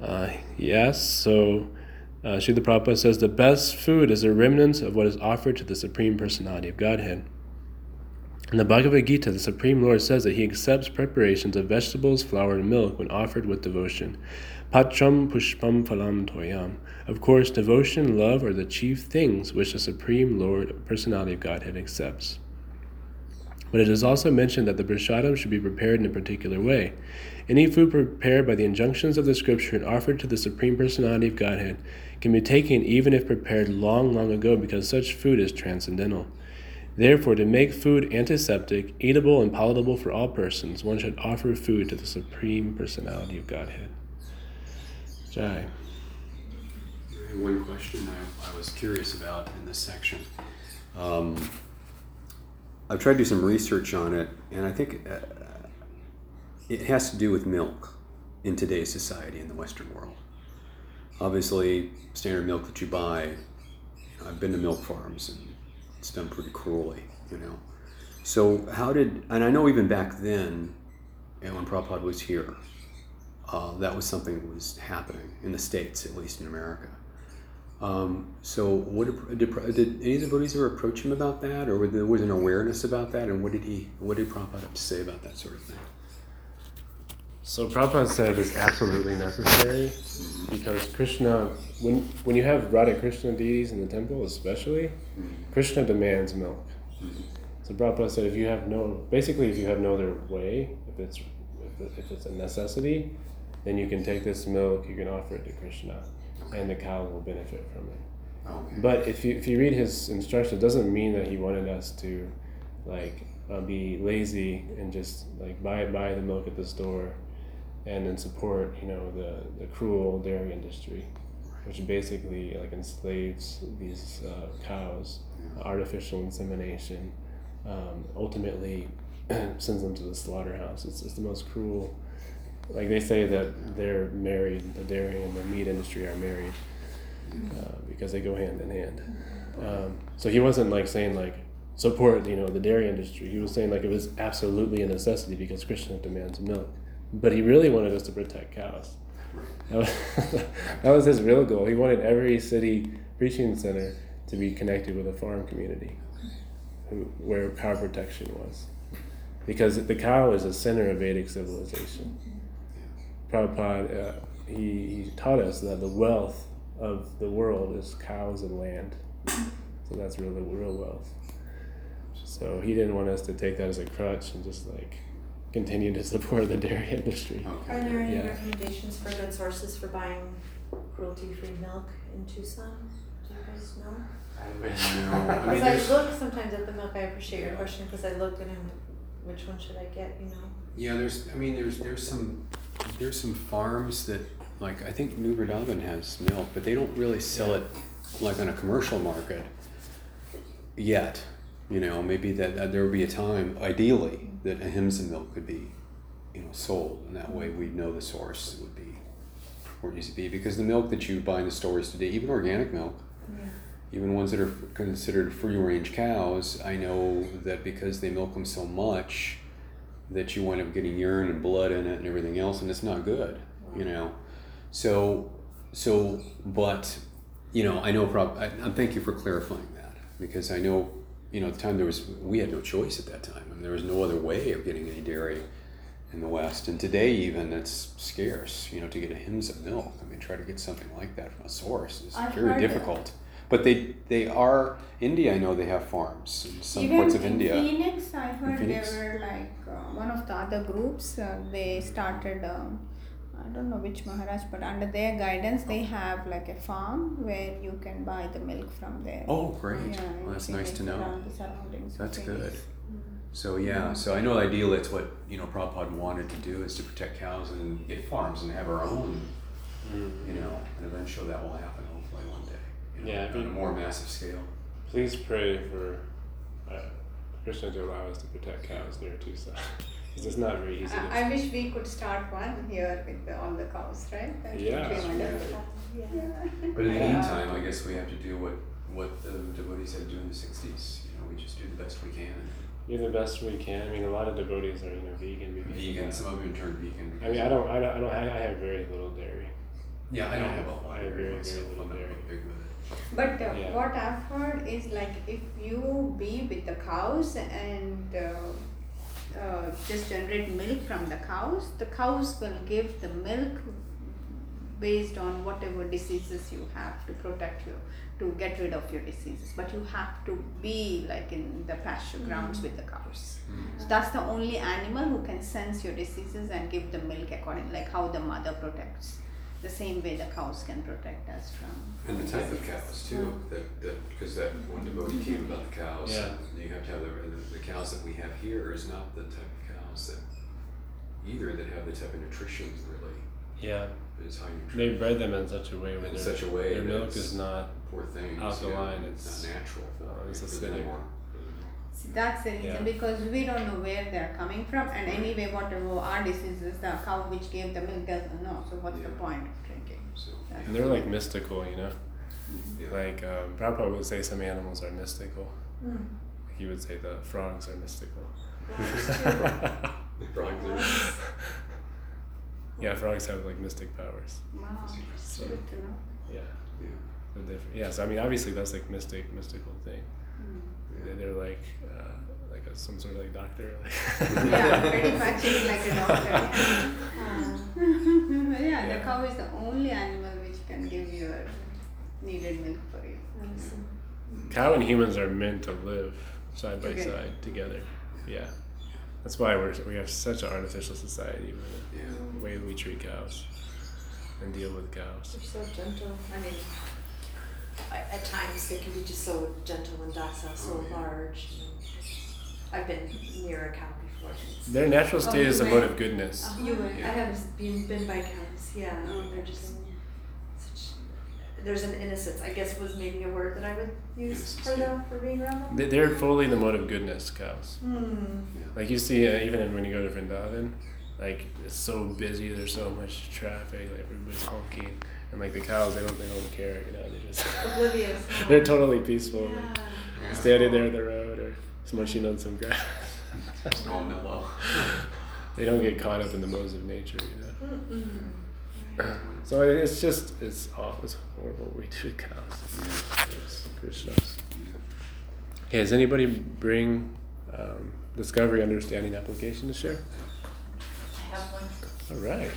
Uh, yes, so... Uh, Srila Prabhupada says the best food is the remnants of what is offered to the Supreme Personality of Godhead. In the Bhagavad Gita, the Supreme Lord says that he accepts preparations of vegetables, flour, and milk when offered with devotion. Patram Pushpam Phalam toyam. Of course, devotion and love are the chief things which the Supreme Lord, Personality of Godhead, accepts. But it is also mentioned that the prasadam should be prepared in a particular way. Any food prepared by the injunctions of the scripture and offered to the Supreme Personality of Godhead can be taken even if prepared long, long ago, because such food is transcendental. Therefore, to make food antiseptic, eatable, and palatable for all persons, one should offer food to the Supreme Personality of Godhead. Jai. I have one question I, I was curious about in this section. Um, I've tried to do some research on it, and I think uh, it has to do with milk in today's society in the Western world. Obviously, standard milk that you buy, I've been to milk farms, and it's done pretty cruelly, you know. So how did, and I know even back then, and when Prabhupada was here, uh, that was something that was happening in the States, at least in America. Um, so what, did, did any of the Buddhists ever approach him about that, or there was an awareness about that, and what did he, what did Prabhupada have to say about that sort of thing? So Prabhupada said it's absolutely necessary, because Krishna, when when you have Radha Krishna deities in the temple especially, Krishna demands milk. So Prabhupada said if you have no, basically if you have no other way, if it's if it's a necessity, then you can take this milk, you can offer it to Krishna, and the cow will benefit from it. Okay. But if you if you read his instructions, it doesn't mean that he wanted us to, like, uh, be lazy and just like buy buy the milk at the store, and then support, you know, the, the cruel dairy industry, which basically like enslaves these uh, cows, artificial insemination, um, ultimately sends them to the slaughterhouse. It's it's the most cruel. Like they say that they're married, the dairy and the meat industry are married, uh, because they go hand in hand. Um, so he wasn't like saying like support, you know, the dairy industry. He was saying like it was absolutely a necessity because Krishna demands milk. But he really wanted us to protect cows. That was, that was his real goal. He wanted every city preaching center to be connected with a farm community who, where cow protection was. Because the cow is the center of Vedic civilization. Prabhupada, uh, he, he taught us that the wealth of the world is cows and land. So that's really real wealth. So he didn't want us to take that as a crutch and just like continue to support the dairy industry. Are there any yeah. recommendations for good sources for buying cruelty-free milk in Tucson? Do you guys know? I wish. Because I, mean, I look sometimes at the milk. I appreciate your question because I look and I'm like, which one should I get? You know. Yeah, there's. I mean, there's there's some there's some farms that, like, I think New Vrindavan has milk, but they don't really sell yeah. it like on a commercial market yet. You know, maybe that, that there would be a time, ideally, that ahimsa milk could be, you know, sold, and that way we'd know the source would be where it needs to be. Because the milk that you buy in the stores today, even organic milk, yeah. even ones that are considered free-range cows, I know that because they milk them so much that you wind up getting urine and blood in it and everything else, and it's not good, you know. So, so, but, you know, I know, prob- I, I thank you for clarifying that, because I know, you know, at the time there was, we had no choice at that time. I mean, there was no other way of getting any dairy in the West. And today even, it's scarce, you know, to get a ahimsa milk. I mean, try to get something like that from a source is I've very difficult. It. But they they are, India, I know they have farms in some even parts of in India. Even Phoenix, I heard Phoenix. They were like uh, one of the other groups, uh, they started, um, I don't know which Maharaj, but under their guidance, they have like a farm where you can buy the milk from there. Oh, great. Yeah, well, that's nice to know. That's good. Mm-hmm. So, yeah. So I know ideally that's what, you know, Prabhupada wanted to do is to protect cows and get farms and have our own, mm-hmm. you know, and eventually that will happen hopefully one day. You know, yeah. On a more massive scale. Please pray for uh, Krishna to allow us to protect cows there too, so. It's not very easy. I, I wish we could start one here with the, all the cows, right? That yeah. yeah. But in the meantime, I guess we have to do what, what the devotees had to do in the sixties. You know, we just do the best we can. Do the best we can. I mean, a lot of devotees are, you know, vegan. Vegan. Some of them turned vegan. I mean, I don't, I don't, I don't, I have very little dairy. Yeah, I don't have a I agree with you. But uh, yeah. what I've heard is like if you be with the cows and uh, uh, just generate milk from the cows, the cows will give the milk based on whatever diseases you have to protect you, to get rid of your diseases. But you have to be like in the pasture grounds mm-hmm. with the cows. Mm-hmm. So that's the only animal who can sense your diseases and give the milk according, like how the mother protects. The same way the cows can protect us from. And the type diseases. Of cows too, yeah. the, the, because that one devotee came about the cows. Yeah. And you have to have the, the cows that we have here is not the type of cows that either that have the type of nutrition really. Yeah. It's high nutrition. They bred them in such a way where in such a way their milk is not poor things, alkaline. Yeah, it's, it's not natural. Uh, it's acidic. See, that's the reason, yeah. because we don't know where they're coming from, and anyway, whatever our diseases, the cow which gave the milk doesn't know, so what's yeah. the point of drinking? So, and they're like mystical, you know? Yeah. Like, um, Prabhupada would say some animals are mystical. Mm. He would say the frogs are mystical. Frogs are Yeah, frogs have like mystic powers. Wow, so, good to know. Yeah. Yeah. They're different. Yeah, so I mean, obviously that's like mystic, mystical thing. Mm. They're like uh, like a, some sort of like doctor. Yeah, pretty much it's like a doctor. Yeah. Uh, yeah, yeah, the cow is the only animal which can give you needed milk for you. Mm-hmm. Cow and humans are meant to live side by together. side together. Yeah, that's why we're we have such an artificial society with yeah. the way we treat cows and deal with cows. They're so gentle. I mean. At times they can be just so gentle and docile, so large. You know, I've been near a cow before. Their natural state oh, is a mode of goodness. Uh-huh. You would. Yeah. I have been, been by cows. Yeah, oh, they're just such. There's an innocence. I guess was maybe a word that I would use for them for being around them. They're fully the mode of goodness, cows. Mm. Like you see, uh, even when you go to Vrindavan, like it's so busy. There's so much traffic. Like everybody's honking. And like the cows, they don't, they don't care, you know, they just, oblivious. They're totally peaceful, yeah. Yeah. standing there on the road or smushing on some grass. Oh, no. They don't get caught up in the modes of nature, you know. Mm-hmm. So it's just, it's awful, it's horrible what we do with cows. It's Krishna. Okay, does anybody bring um, discovery, understanding, application to share? I have one. All right.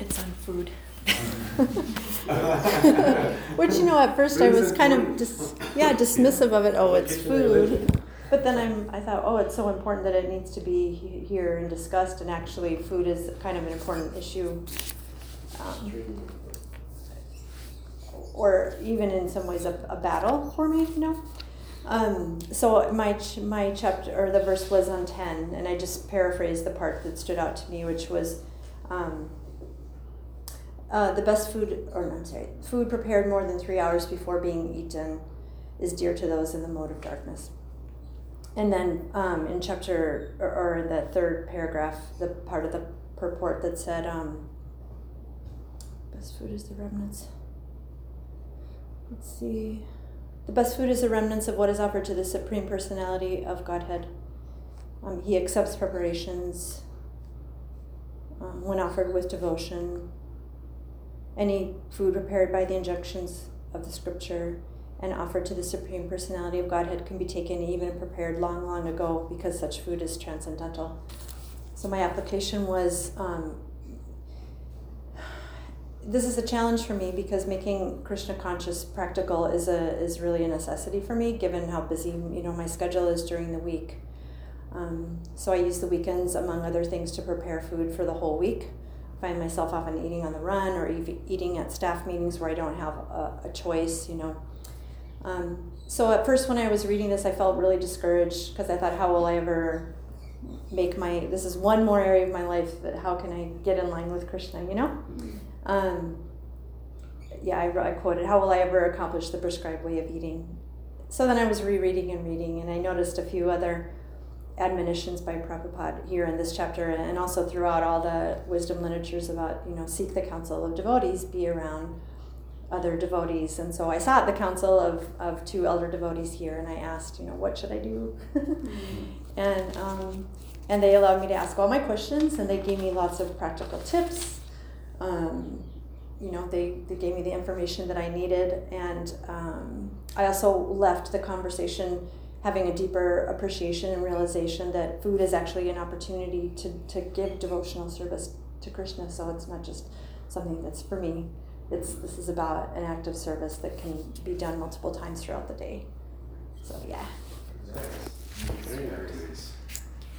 It's on food. Which, you know, at first I was kind of dis- yeah dismissive of it. Oh, it's food. But then I'm I thought, oh, it's so important that it needs to be here and discussed. And actually, food is kind of an important issue, um, or even in some ways a, a battle for me. You know. Um, so my ch- my chapter or the verse was on ten, and I just paraphrased the part that stood out to me, which was. Um, Uh, the best food, or no, I'm sorry, food prepared more than three hours before being eaten is dear to those in the mode of darkness. And then um, in chapter, or, or in that third paragraph, the part of the purport that said, um, best food is the remnants. Let's see. The best food is the remnants of what is offered to the Supreme Personality of Godhead. Um, he accepts preparations um, when offered with devotion. Any food prepared by the injunctions of the scripture and offered to the Supreme Personality of Godhead can be taken even prepared long, long ago because such food is transcendental. So my application was, um, this is a challenge for me because making Krishna conscious practical is a is really a necessity for me given how busy, you know, my schedule is during the week. Um, so I use the weekends, among other things, to prepare food for the whole week. Find myself often eating on the run or eating at staff meetings where I don't have a, a choice, you know. Um, so at first when I was reading this, I felt really discouraged because I thought, how will I ever make my, this is one more area of my life, that how can I get in line with Krishna, you know? Um, yeah, I, I quoted, how will I ever accomplish the prescribed way of eating? So then I was rereading and reading, and I noticed a few other admonitions by Prabhupada here in this chapter and also throughout all the wisdom literatures about, you know, seek the counsel of devotees, be around other devotees. And so I sought the counsel of, of two elder devotees here, and I asked, you know, what should I do? and um, and they allowed me to ask all my questions, and they gave me lots of practical tips. Um, you know, they, they gave me the information that I needed, and um, I also left the conversation having a deeper appreciation and realization that food is actually an opportunity to, to give devotional service to Krishna. So it's not just something that's for me. It's this is about an act of service that can be done multiple times throughout the day. So yeah. Very nice.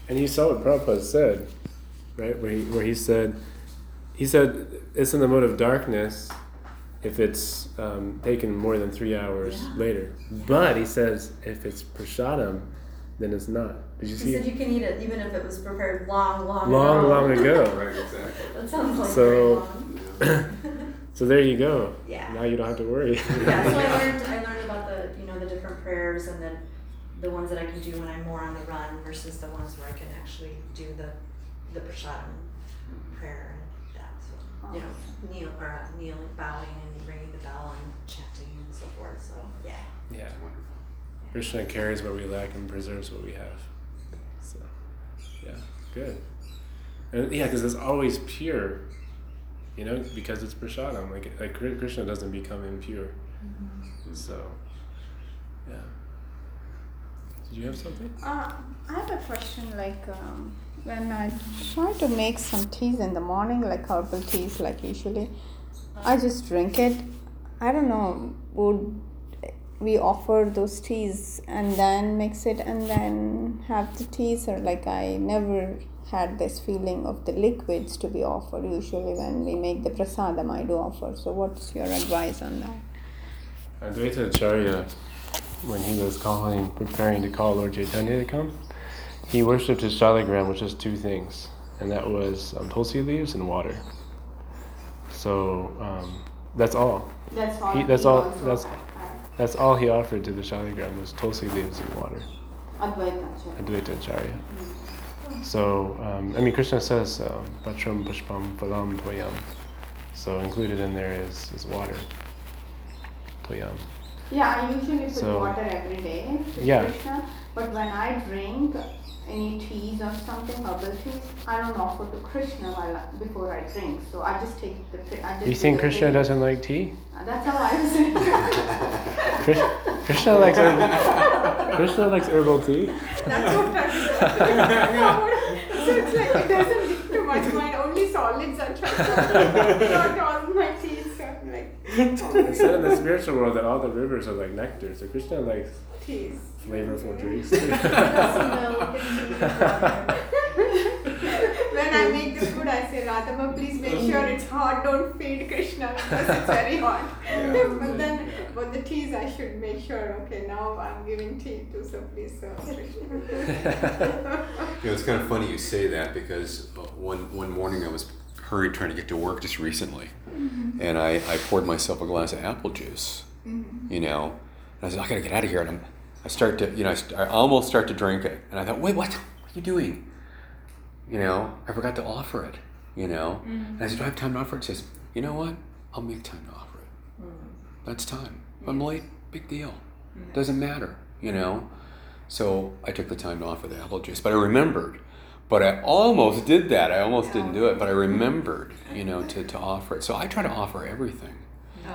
And you saw what Prabhupada said, right? Where he, where he said, he said, it's in the mode of darkness if it's um, taken more than three hours yeah. later. But he says, if it's prashadam, then it's not. Did you he see? He said it? You can eat it even if it was prepared long, long, long, ago. long ago. Right, exactly. That sounds like so. Very long. So there you go. Yeah. Now you don't have to worry. Yeah. So I learned. I learned about the you know the different prayers and then the ones that I can do when I'm more on the run versus the ones where I can actually do the the prashadam prayer. You know, kneel, or uh, kneeling, bowing, and ringing the bell, and chanting, and so forth. So, yeah. Yeah. Wonderful. Yeah. Krishna carries what we lack and preserves what we have. So, yeah, good. And yeah, because it's always pure. You know, because it's prashadam. Like, like Krishna doesn't become impure. Mm-hmm. So, yeah. Did you have something? Uh, I have a question. Like. Um When I try to make some teas in the morning, like herbal teas, like usually, I just drink it. I don't know, would we offer those teas and then mix it and then have the teas? Or like I never had this feeling of the liquids to be offered. Usually when we make the prasadam, I do offer. So what's your advice on that? Advaita Acharya, when he was calling, preparing to call Lord Chaitanya to come, he worshipped his Shaligram, which is two things, and that was um, tulsi leaves and water. So um, that's all. That's all. He, that's he all. That's, that's all he offered to the Shaligram was tulsi leaves and water. Advaita Acharya. Mm-hmm. So um, I mean, Krishna says um, "Patram Pushpam Phalam toyam," so included in there is, is water. Toyam. Yeah, I usually put so, water every day to yeah. Krishna, but when I drink any teas or something, herbal teas, I don't offer to Krishna while I, before I drink. So I just take the... I just you think Krishna tea. doesn't like tea? That's how I was saying. Krishna, Krishna likes herbal, Krishna likes herbal tea. That's what I said. So it's like it doesn't leak to my mind. Only solids are tried. Not all my teas are like... Instead in the spiritual world that all the rivers are like nectar. So Krishna likes... teas. Flavorful drinks. When I make the food, I say, Radhama, please make sure it's hot. Don't feed Krishna because it's very hot. Yeah, but then, but the teas, I should make sure, okay, now I'm giving tea too, so please serve Krishna. You know, it's kind of funny you say that because one, one morning I was hurried trying to get to work just recently, mm-hmm. and I, I poured myself a glass of apple juice, mm-hmm. you know, and I said, I gotta get out of here. And I'm, I start to, you know, I, st- I almost start to drink it. And I thought, wait, what? What are you doing? You know, I forgot to offer it, you know? Mm-hmm. And I said, do I have time to offer it? She says, you know what? I'll make time to offer it. Mm-hmm. That's time. Yes. I'm late, big deal. Mm-hmm. Doesn't matter, you know? So I took the time to offer the apple juice, but I remembered. But I almost did that. I almost yeah. didn't do it, but I remembered, you know, to, to offer it. So I try to offer everything.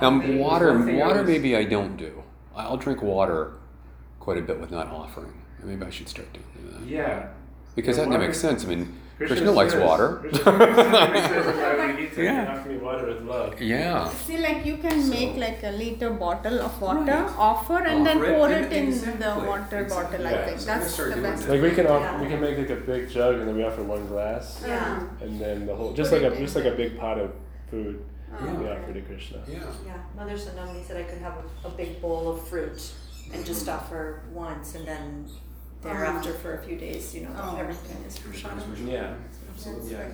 Oh, now, water, water maybe I don't do. I'll drink water quite a bit with not offering. Maybe I should start doing that. Yeah. Because yeah, that water, makes sense. I mean, Krishna, Krishna likes says, water. Krishna, Krishna yeah. Offer me water with love. Yeah. See, like you can so, make like a liter bottle of water, right. offer and offer then it, pour it in exactly. the water exactly. bottle. Yeah. I think so that's the best. Like we can offer, yeah. we can make like a big jug and then we offer one glass. Yeah. And then the whole just like a just like a big pot of food. Yeah. We offer to Krishna. Yeah. Yeah. Mother Sonami said I could have a, a big bowl of fruit and just offer once, and then thereafter for a few days, you know, oh. everything is prashadam. Yeah, absolutely. Yeah.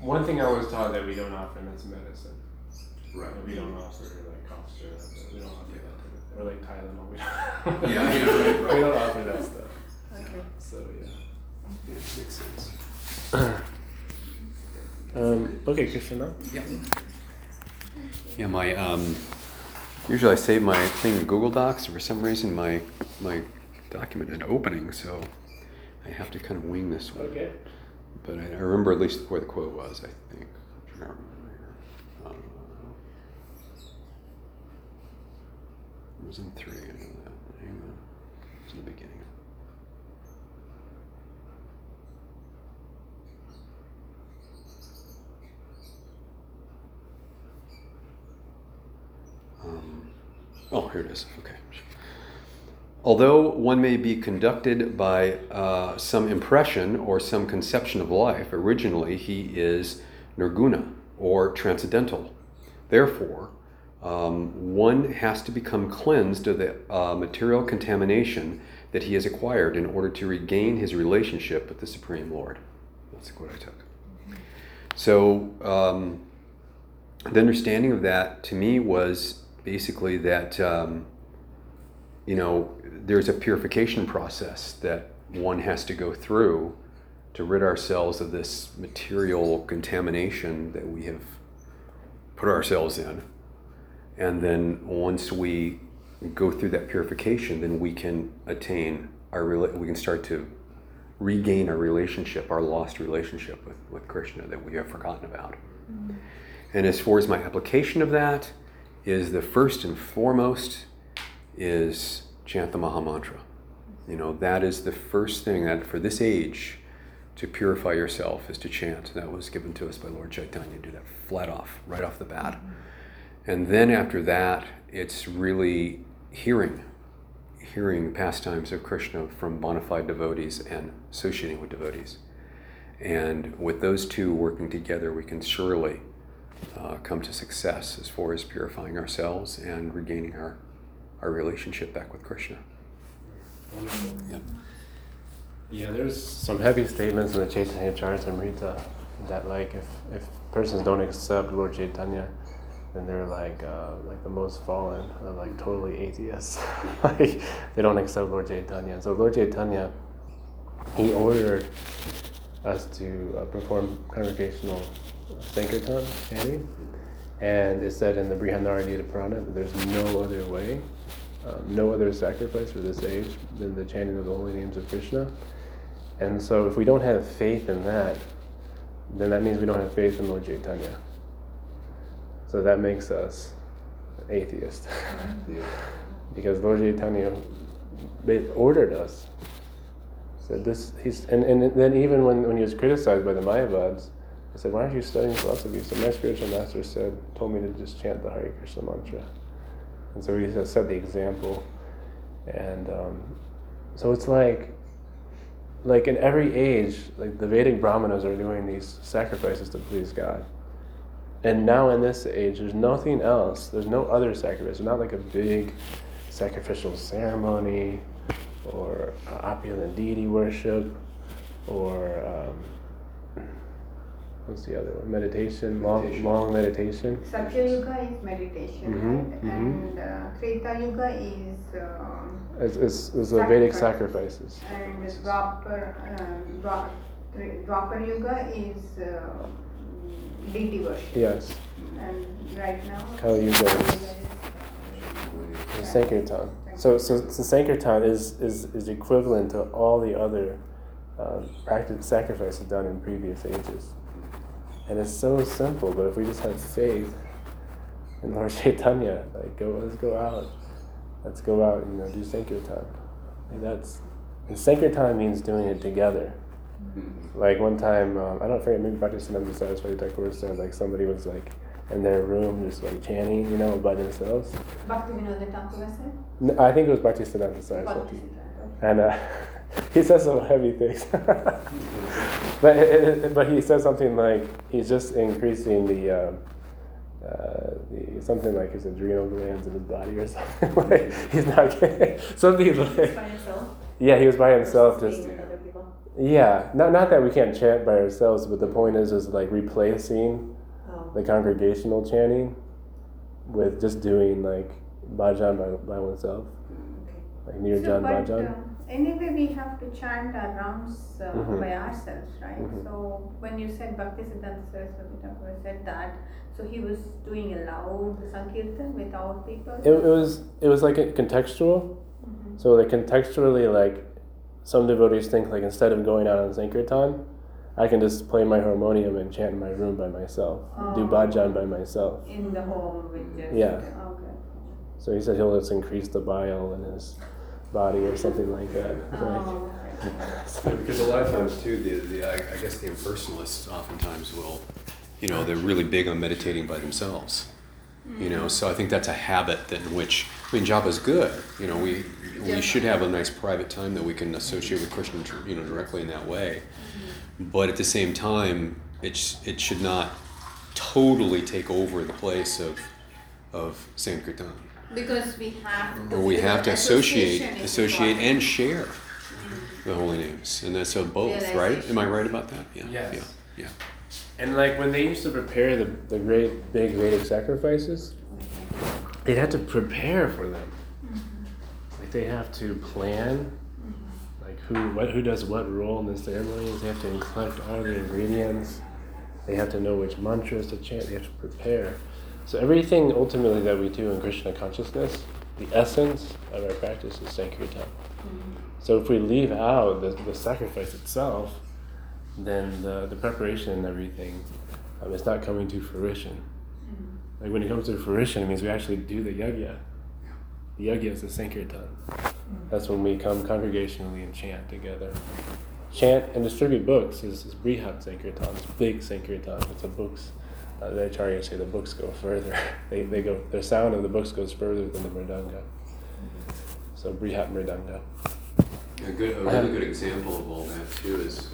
One thing I was taught that we don't offer is medicine. Right. We don't offer like cough syrup. We don't offer yeah. that. Or like Tylenol. We don't. yeah, yeah right, right. We don't offer that stuff. Okay. So yeah, yeah it makes sense. um, okay, Krishna. Yeah. Yeah, my um. Usually I save my thing in Google Docs, and for some reason my my document isn't opening, so I have to kind of wing this one. Okay. But I, I remember at least where the quote was, I think. I'm trying to remember here. Um, It was in three, you know that. Amen. It's in the beginning. Um, oh, here it is. Okay. Although one may be conducted by uh, some impression or some conception of life, originally he is nirguna, or transcendental. Therefore, um, one has to become cleansed of the uh, material contamination that he has acquired in order to regain his relationship with the Supreme Lord. That's the quote I took. So um, the understanding of that to me was basically that um, you know, there's a purification process that one has to go through to rid ourselves of this material contamination that we have put ourselves in. And then once we go through that purification, then we can attain our, we can start to regain our relationship, our lost relationship with, with Krishna that we have forgotten about. Mm-hmm. And as far as my application of that is, the first and foremost is chant the Mahamantra. You know, that is the first thing that for this age to purify yourself is to chant. That was given to us by Lord Chaitanya. Do that flat off, right off the bat. Mm-hmm. And then after that, it's really hearing, hearing pastimes of Krishna from bona fide devotees and associating with devotees. And with those two working together, we can surely uh, come to success as far as purifying ourselves and regaining our our relationship back with Krishna. Yeah. Yeah, there's some heavy statements in the Chaitanya Charitamrita that, like, if, if persons don't accept Lord Chaitanya, then they're like uh, like the most fallen, or like totally atheists. Like, they don't accept Lord Chaitanya. So Lord Chaitanya, he ordered us to uh, perform congregational Sankirtan chanting, and it said in the Brihadaranyaka Purana that there's no other way, Um, no other sacrifice for this age than the chanting of the holy names of Krishna. And so if we don't have faith in that, then that means we don't have faith in Lord Chaitanya. So that makes us atheists. Yeah. Because Lord Chaitanya ordered us. So this, he's, and, and then even when, when he was criticized by the Mayavads, he said, why aren't you studying philosophy? So my spiritual master said, told me to just chant the Hare Krishna mantra. And so he set the example, and um, so it's like, like in every age, like the Vedic Brahmanas are doing these sacrifices to please God, and now in this age, there's nothing else. There's no other sacrifice. There's not like a big sacrificial ceremony, or uh, opulent deity worship, or um, what's the other one? Meditation, meditation. long, long meditation. Satya Yuga is meditation, mm-hmm, right? Mm-hmm. And uh, Treta Yuga is uh, it's, it's, it's the Vedic sacrifices. And Dvapar, uh, Dvapar Yuga is uh, deity worship. Yes. And right now, Kali Yuga is the Sankirtan. So, so, so Sankirtan is, is, is equivalent to all the other uh, practice sacrifices done in previous ages. And it's so simple, but if we just have faith in Lord Chaitanya, like, go, let's go out, let's go out, you know, do Sankirtan. Like that's, and Sankirtan means doing it together. Mm-hmm. Like one time, um, I don't forget, maybe Bhaktisiddhanta Saraswati Thakura said, like, somebody was like in their room just like chanting, you know, by themselves. Bhaktisiddhanta Thakura said? No, I think it was Bhaktisiddhanta Saraswati. And uh, he says some heavy things, but it, it, but he says something like he's just increasing the, uh, uh, the something like his adrenal glands in his body or something. Like, he's not getting something like. He was by himself? Yeah, he was by himself. Just with other people. Yeah, not not that we can't chant by ourselves, but the point is is like replacing oh. the congregational chanting with just doing like bhajan by by oneself, okay. Like Nirjala Ekadashi. So anyway, we have to chant our rounds uh, mm-hmm. by ourselves, right? Mm-hmm. So when you said Bhaktisiddhanta Saraswati Thakura said that, so he was doing a loud Sankirtan without people? It, it was it was like a contextual. Mm-hmm. So like contextually, like some devotees think like instead of going out on Sankirtan, I can just play my harmonium and chant in my room by myself, oh. do bhajan by myself. In the home with just... Yeah. Okay. So he said he'll just increase the bile in his body or something like that. Oh. Right? So. Yeah, because a lot of times too, the, the I, I guess the impersonalists oftentimes will, you know, they're really big on meditating by themselves. You know, so I think that's a habit that in which, I mean, Java's good. You know, we we should have a nice private time that we can associate with Krishna, you know, directly in that way. But at the same time, it it should not totally take over the place of of Sankirtan. Because we have to, or we have to associate, associate and share mm-hmm. the holy names, and that's so both, right? Am I right about that? Yeah. Yes. Yeah. Yeah. And like when they used to prepare the, the great big Vedic sacrifices, they'd have to prepare for them. Mm-hmm. Like they have to plan, mm-hmm. like who what who does what role in the ceremonies. They have to collect all the ingredients. They have to know which mantras to chant. They have to prepare. So everything ultimately that we do in Krishna consciousness, the essence of our practice is Sankirtan. Mm-hmm. So if we leave out the, the sacrifice itself, then the, the preparation and everything, um, it's not coming to fruition. Mm-hmm. Like when it comes to fruition, it means we actually do the yajna. The yajna is the Sankirtan. Mm-hmm. That's when we come congregationally and chant together. Chant and distribute books is, is Brihad Sankirtan, it's big Sankirtan. It's the books, uh, the Acharya say the books go further. they they go, the sound of the books goes further than the Mridanga. Mm-hmm. So Brihad Mridanga. A, good, a really good example of all that too is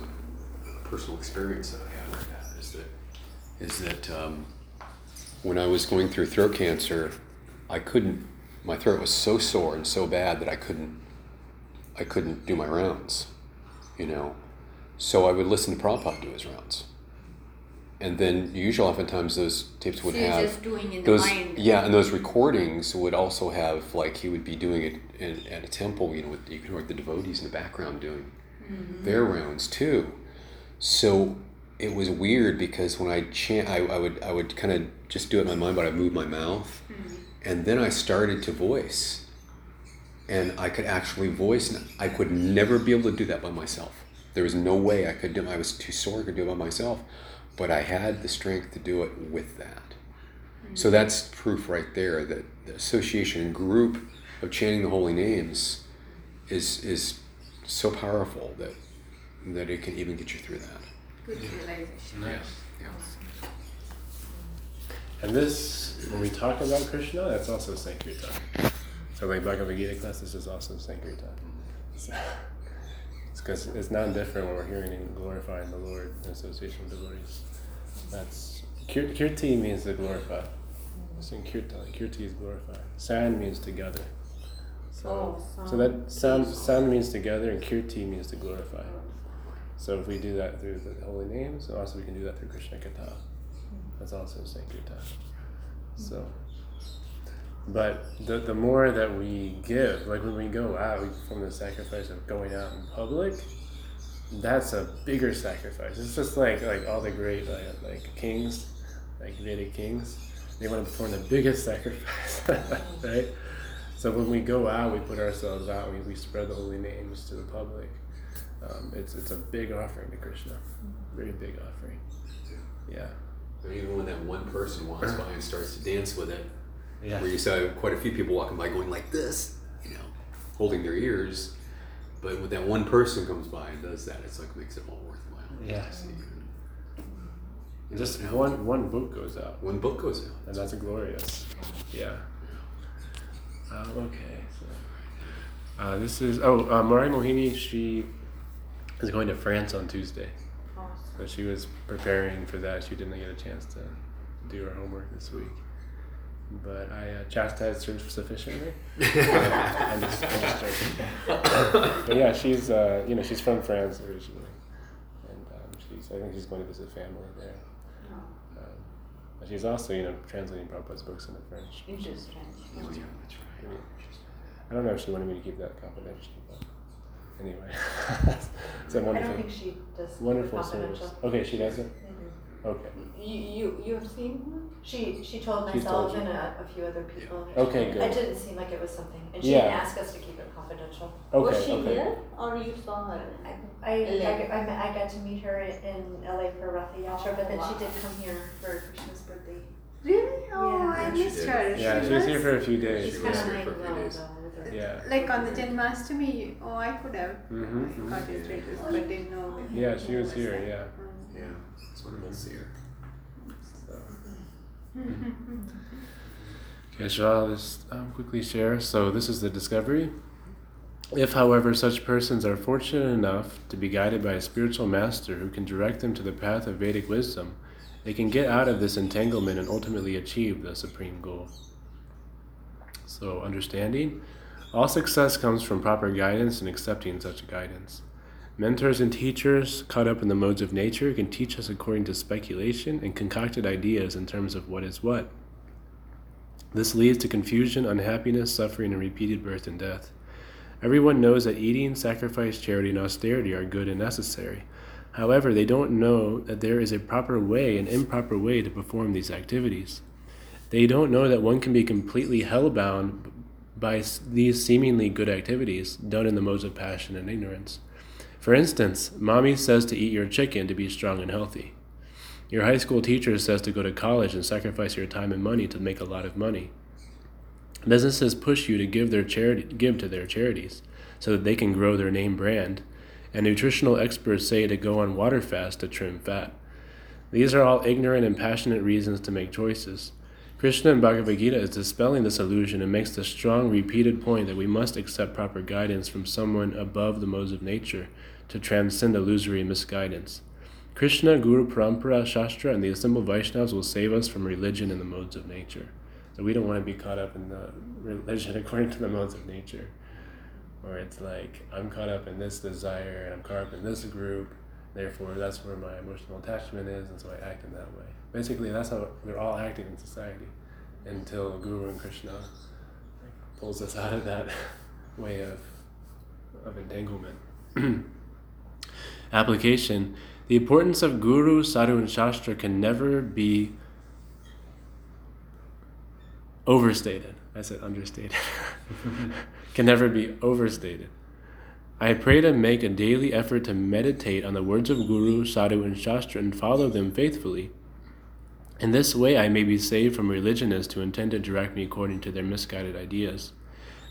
personal experience that I had with that is that, is that um, when I was going through throat cancer, I couldn't, my throat was so sore and so bad that I couldn't, I couldn't do my rounds, you know. So I would listen to Prabhupada do his rounds. And then usually oftentimes those tapes would so have, just doing in those, the mind. Yeah, and those recordings would also have, like he would be doing it in, at a temple, you know, with, you could hear the devotees in the background doing mm-hmm. their rounds too. So it was weird because when I chant, I, I would I would kind of just do it in my mind, but I moved my mouth, mm-hmm. and then I started to voice, and I could actually voice. And I could never be able to do that by myself. There was no way I could do. I was too sore to do it by myself, but I had the strength to do it with that. Mm-hmm. So that's proof right there that the association and group of chanting the holy names is is so powerful that. That it can even get you through that. Good realization. Yeah. Yeah. And this, when we talk about Krishna, that's also Sankirtan. So like Bhagavad Gita class, this is also Sankirtan. So, it's because it's not different when we're hearing and glorifying the Lord in association with devotees. That's Kirti means to glorify. Sankirtan, Kirti is glorify. San means together. So, oh, so that san, san means together and Kirti means to glorify. So if we do that through the holy names, and also we can do that through Krishna Katha. That's also Sankirtan. So, but the the more that we give, like when we go out, we perform the sacrifice of going out in public. That's a bigger sacrifice. It's just like like all the great like, like kings, like Vedic kings. They want to perform the biggest sacrifice, right? So when we go out, we put ourselves out. We we spread the holy names to the public. Um, it's it's a big offering to Krishna, very big offering. Yeah. And even when that one person walks by and starts to dance with it, yeah. where you saw quite a few people walking by going like this, you know, holding their ears, but when that one person comes by and does that, it's like makes it all worthwhile. Yeah. And just one one book goes out. One book goes out, and that's glorious. Yeah. yeah. Um, okay. So. Uh, this is oh uh, Mari Mohini she. is going to France on Tuesday. Awesome. So she was preparing for that. She didn't get a chance to do her homework this week. But I uh, chastised her sufficiently. I'm just, I'm just joking. But yeah, she's uh, you know she's from France originally, and um, she's I think she's going to visit family there. Oh. Um, but she's also you know translating Prabhupada's books into French. Into French. Oh, yeah, that's right. I, mean, I don't know if she wanted me to keep that confidential. But anyway, it's a wonderful, I don't think she does wonderful service. Okay, she doesn't? Mm-hmm. Okay. You, you you have seen her? She, she told She's myself told and a, a few other people. Yeah. Okay, good. It didn't seem like it was something. And she yeah. didn't ask us to keep it confidential. Okay, was she okay. here or you saw her? I, I, I, I got to meet her in L A for Ratha Yatra, but then she did come here for Krishna's birthday Really? Oh, yeah. I yeah, missed her. Yeah, she, she was, was here for a few days. She was yeah. here for a few days. Yeah. Like on the Janmashtami, oh, I could have mm-hmm, mm-hmm. got his status, but didn't know. Yeah, she was here, yeah. Yeah, that's what I want to see her. So. Okay, shall I just um, quickly share? So this is the discovery. If, however, such persons are fortunate enough to be guided by a spiritual master who can direct them to the path of Vedic wisdom, they can get out of this entanglement and ultimately achieve the supreme goal. So, understanding. All success comes from proper guidance and accepting such guidance. Mentors and teachers caught up in the modes of nature can teach us according to speculation and concocted ideas in terms of what is what. This leads to confusion, unhappiness, suffering, and repeated birth and death. Everyone knows that eating, sacrifice, charity, and austerity are good and necessary. However, they don't know that there is a proper way and improper way to perform these activities. They don't know that one can be completely hellbound by these seemingly good activities done in the modes of passion and ignorance. For instance, mommy says to eat your chicken to be strong and healthy. Your high school teacher says to go to college and sacrifice your time and money to make a lot of money. Businesses push you to give their charity, give to their charities so that they can grow their name brand, and nutritional experts say to go on water fast to trim fat. These are all ignorant and passionate reasons to make choices. Krishna in Bhagavad Gita is dispelling this illusion and makes the strong, repeated point that we must accept proper guidance from someone above the modes of nature to transcend illusory misguidance. Krishna, Guru, Parampara, Shastra, and the assembled Vaishnavas will save us from religion in the modes of nature. So we don't want to be caught up in the religion according to the modes of nature, where it's like, I'm caught up in this desire, and I'm caught up in this group, therefore that's where my emotional attachment is, and so I act in that way. Basically, that's how we're all acting in society until Guru and Krishna like, pulls us out of that way of of entanglement. Application. The importance of Guru, Sadhu, and Shastra can never be overstated. I said understated. Can never be overstated. I pray to make a daily effort to meditate on the words of Guru, Sadhu, and Shastra and follow them faithfully. In this way, I may be saved from religionists who intend to direct me according to their misguided ideas.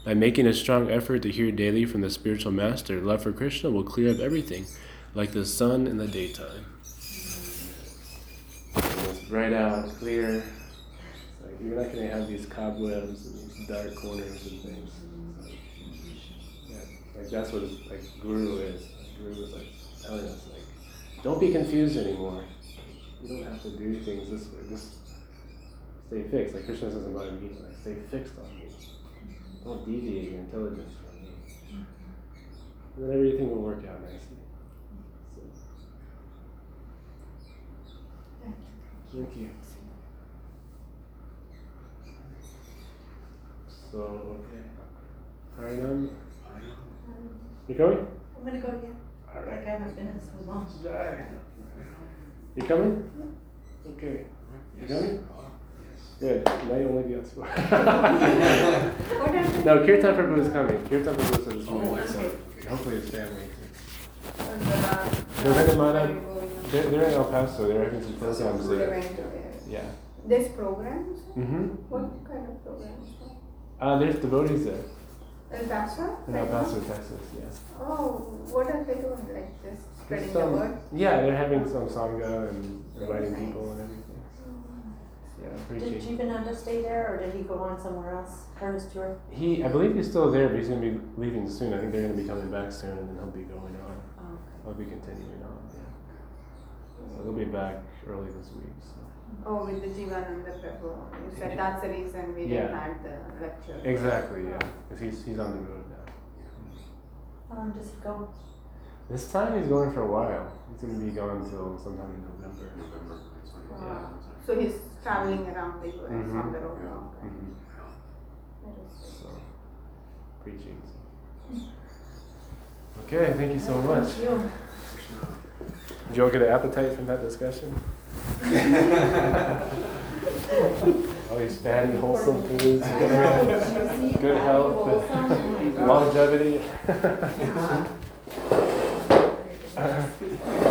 By making a strong effort to hear daily from the spiritual master, love for Krishna will clear up everything, like the sun in the daytime. It's bright out, clear. It's like you're not going to have these cobwebs and these dark corners and things. Like, yeah, like that's what like Guru is. Like, Guru is like telling us, like, don't be confused anymore. You don't have to do things this way, just stay fixed. Like Krishna says about me, like stay fixed on me. Don't deviate your intelligence from me. And then everything will work out nicely. So. Thank you. So, okay. Harinam? You coming? I'm going to go again. All right. Like I haven't been in so long. You coming? Yeah. Okay. You coming? Yes. Good. Now you only be on spot. No, Kirtan Prabhu is coming. Kirtan Prabhu is coming. Oh, excellent. Hopefully it's family. They're in Atlanta. They're, they're in El Paso. They're having some programs there. Yeah. There's programs? Mm-hmm. What kind of programs? Uh, there's devotees there. El Paso? In El Paso, Texas, yes. Oh, what are they doing like this? Spreading some, the word? Yeah, they're having some sangha and inviting nice. people and everything. So, yeah, pretty cheap. Did Jivananda stay there or did he go on somewhere else for his tour? He, I believe he's still there, but he's going to be leaving soon. I think they're going to be coming back soon and then he'll be going on. Oh, okay. He'll be continuing on, yeah. So he'll be back early this week, so. Oh, with the Jivananda Prabhu. You said that's the reason we yeah. didn't have the lecture. Exactly, yeah. Because he's, he's on the road now. How long does he go? This time he's going for a while. He's going to be gone until sometime in November. November. Wow. Yeah. So he's traveling around the U S mm-hmm. on the road yeah. now. Mm-hmm. So, preaching. Okay, thank you so oh, much. Thank you. Did you all get an appetite from that discussion? Always fatty, wholesome foods, good health, longevity.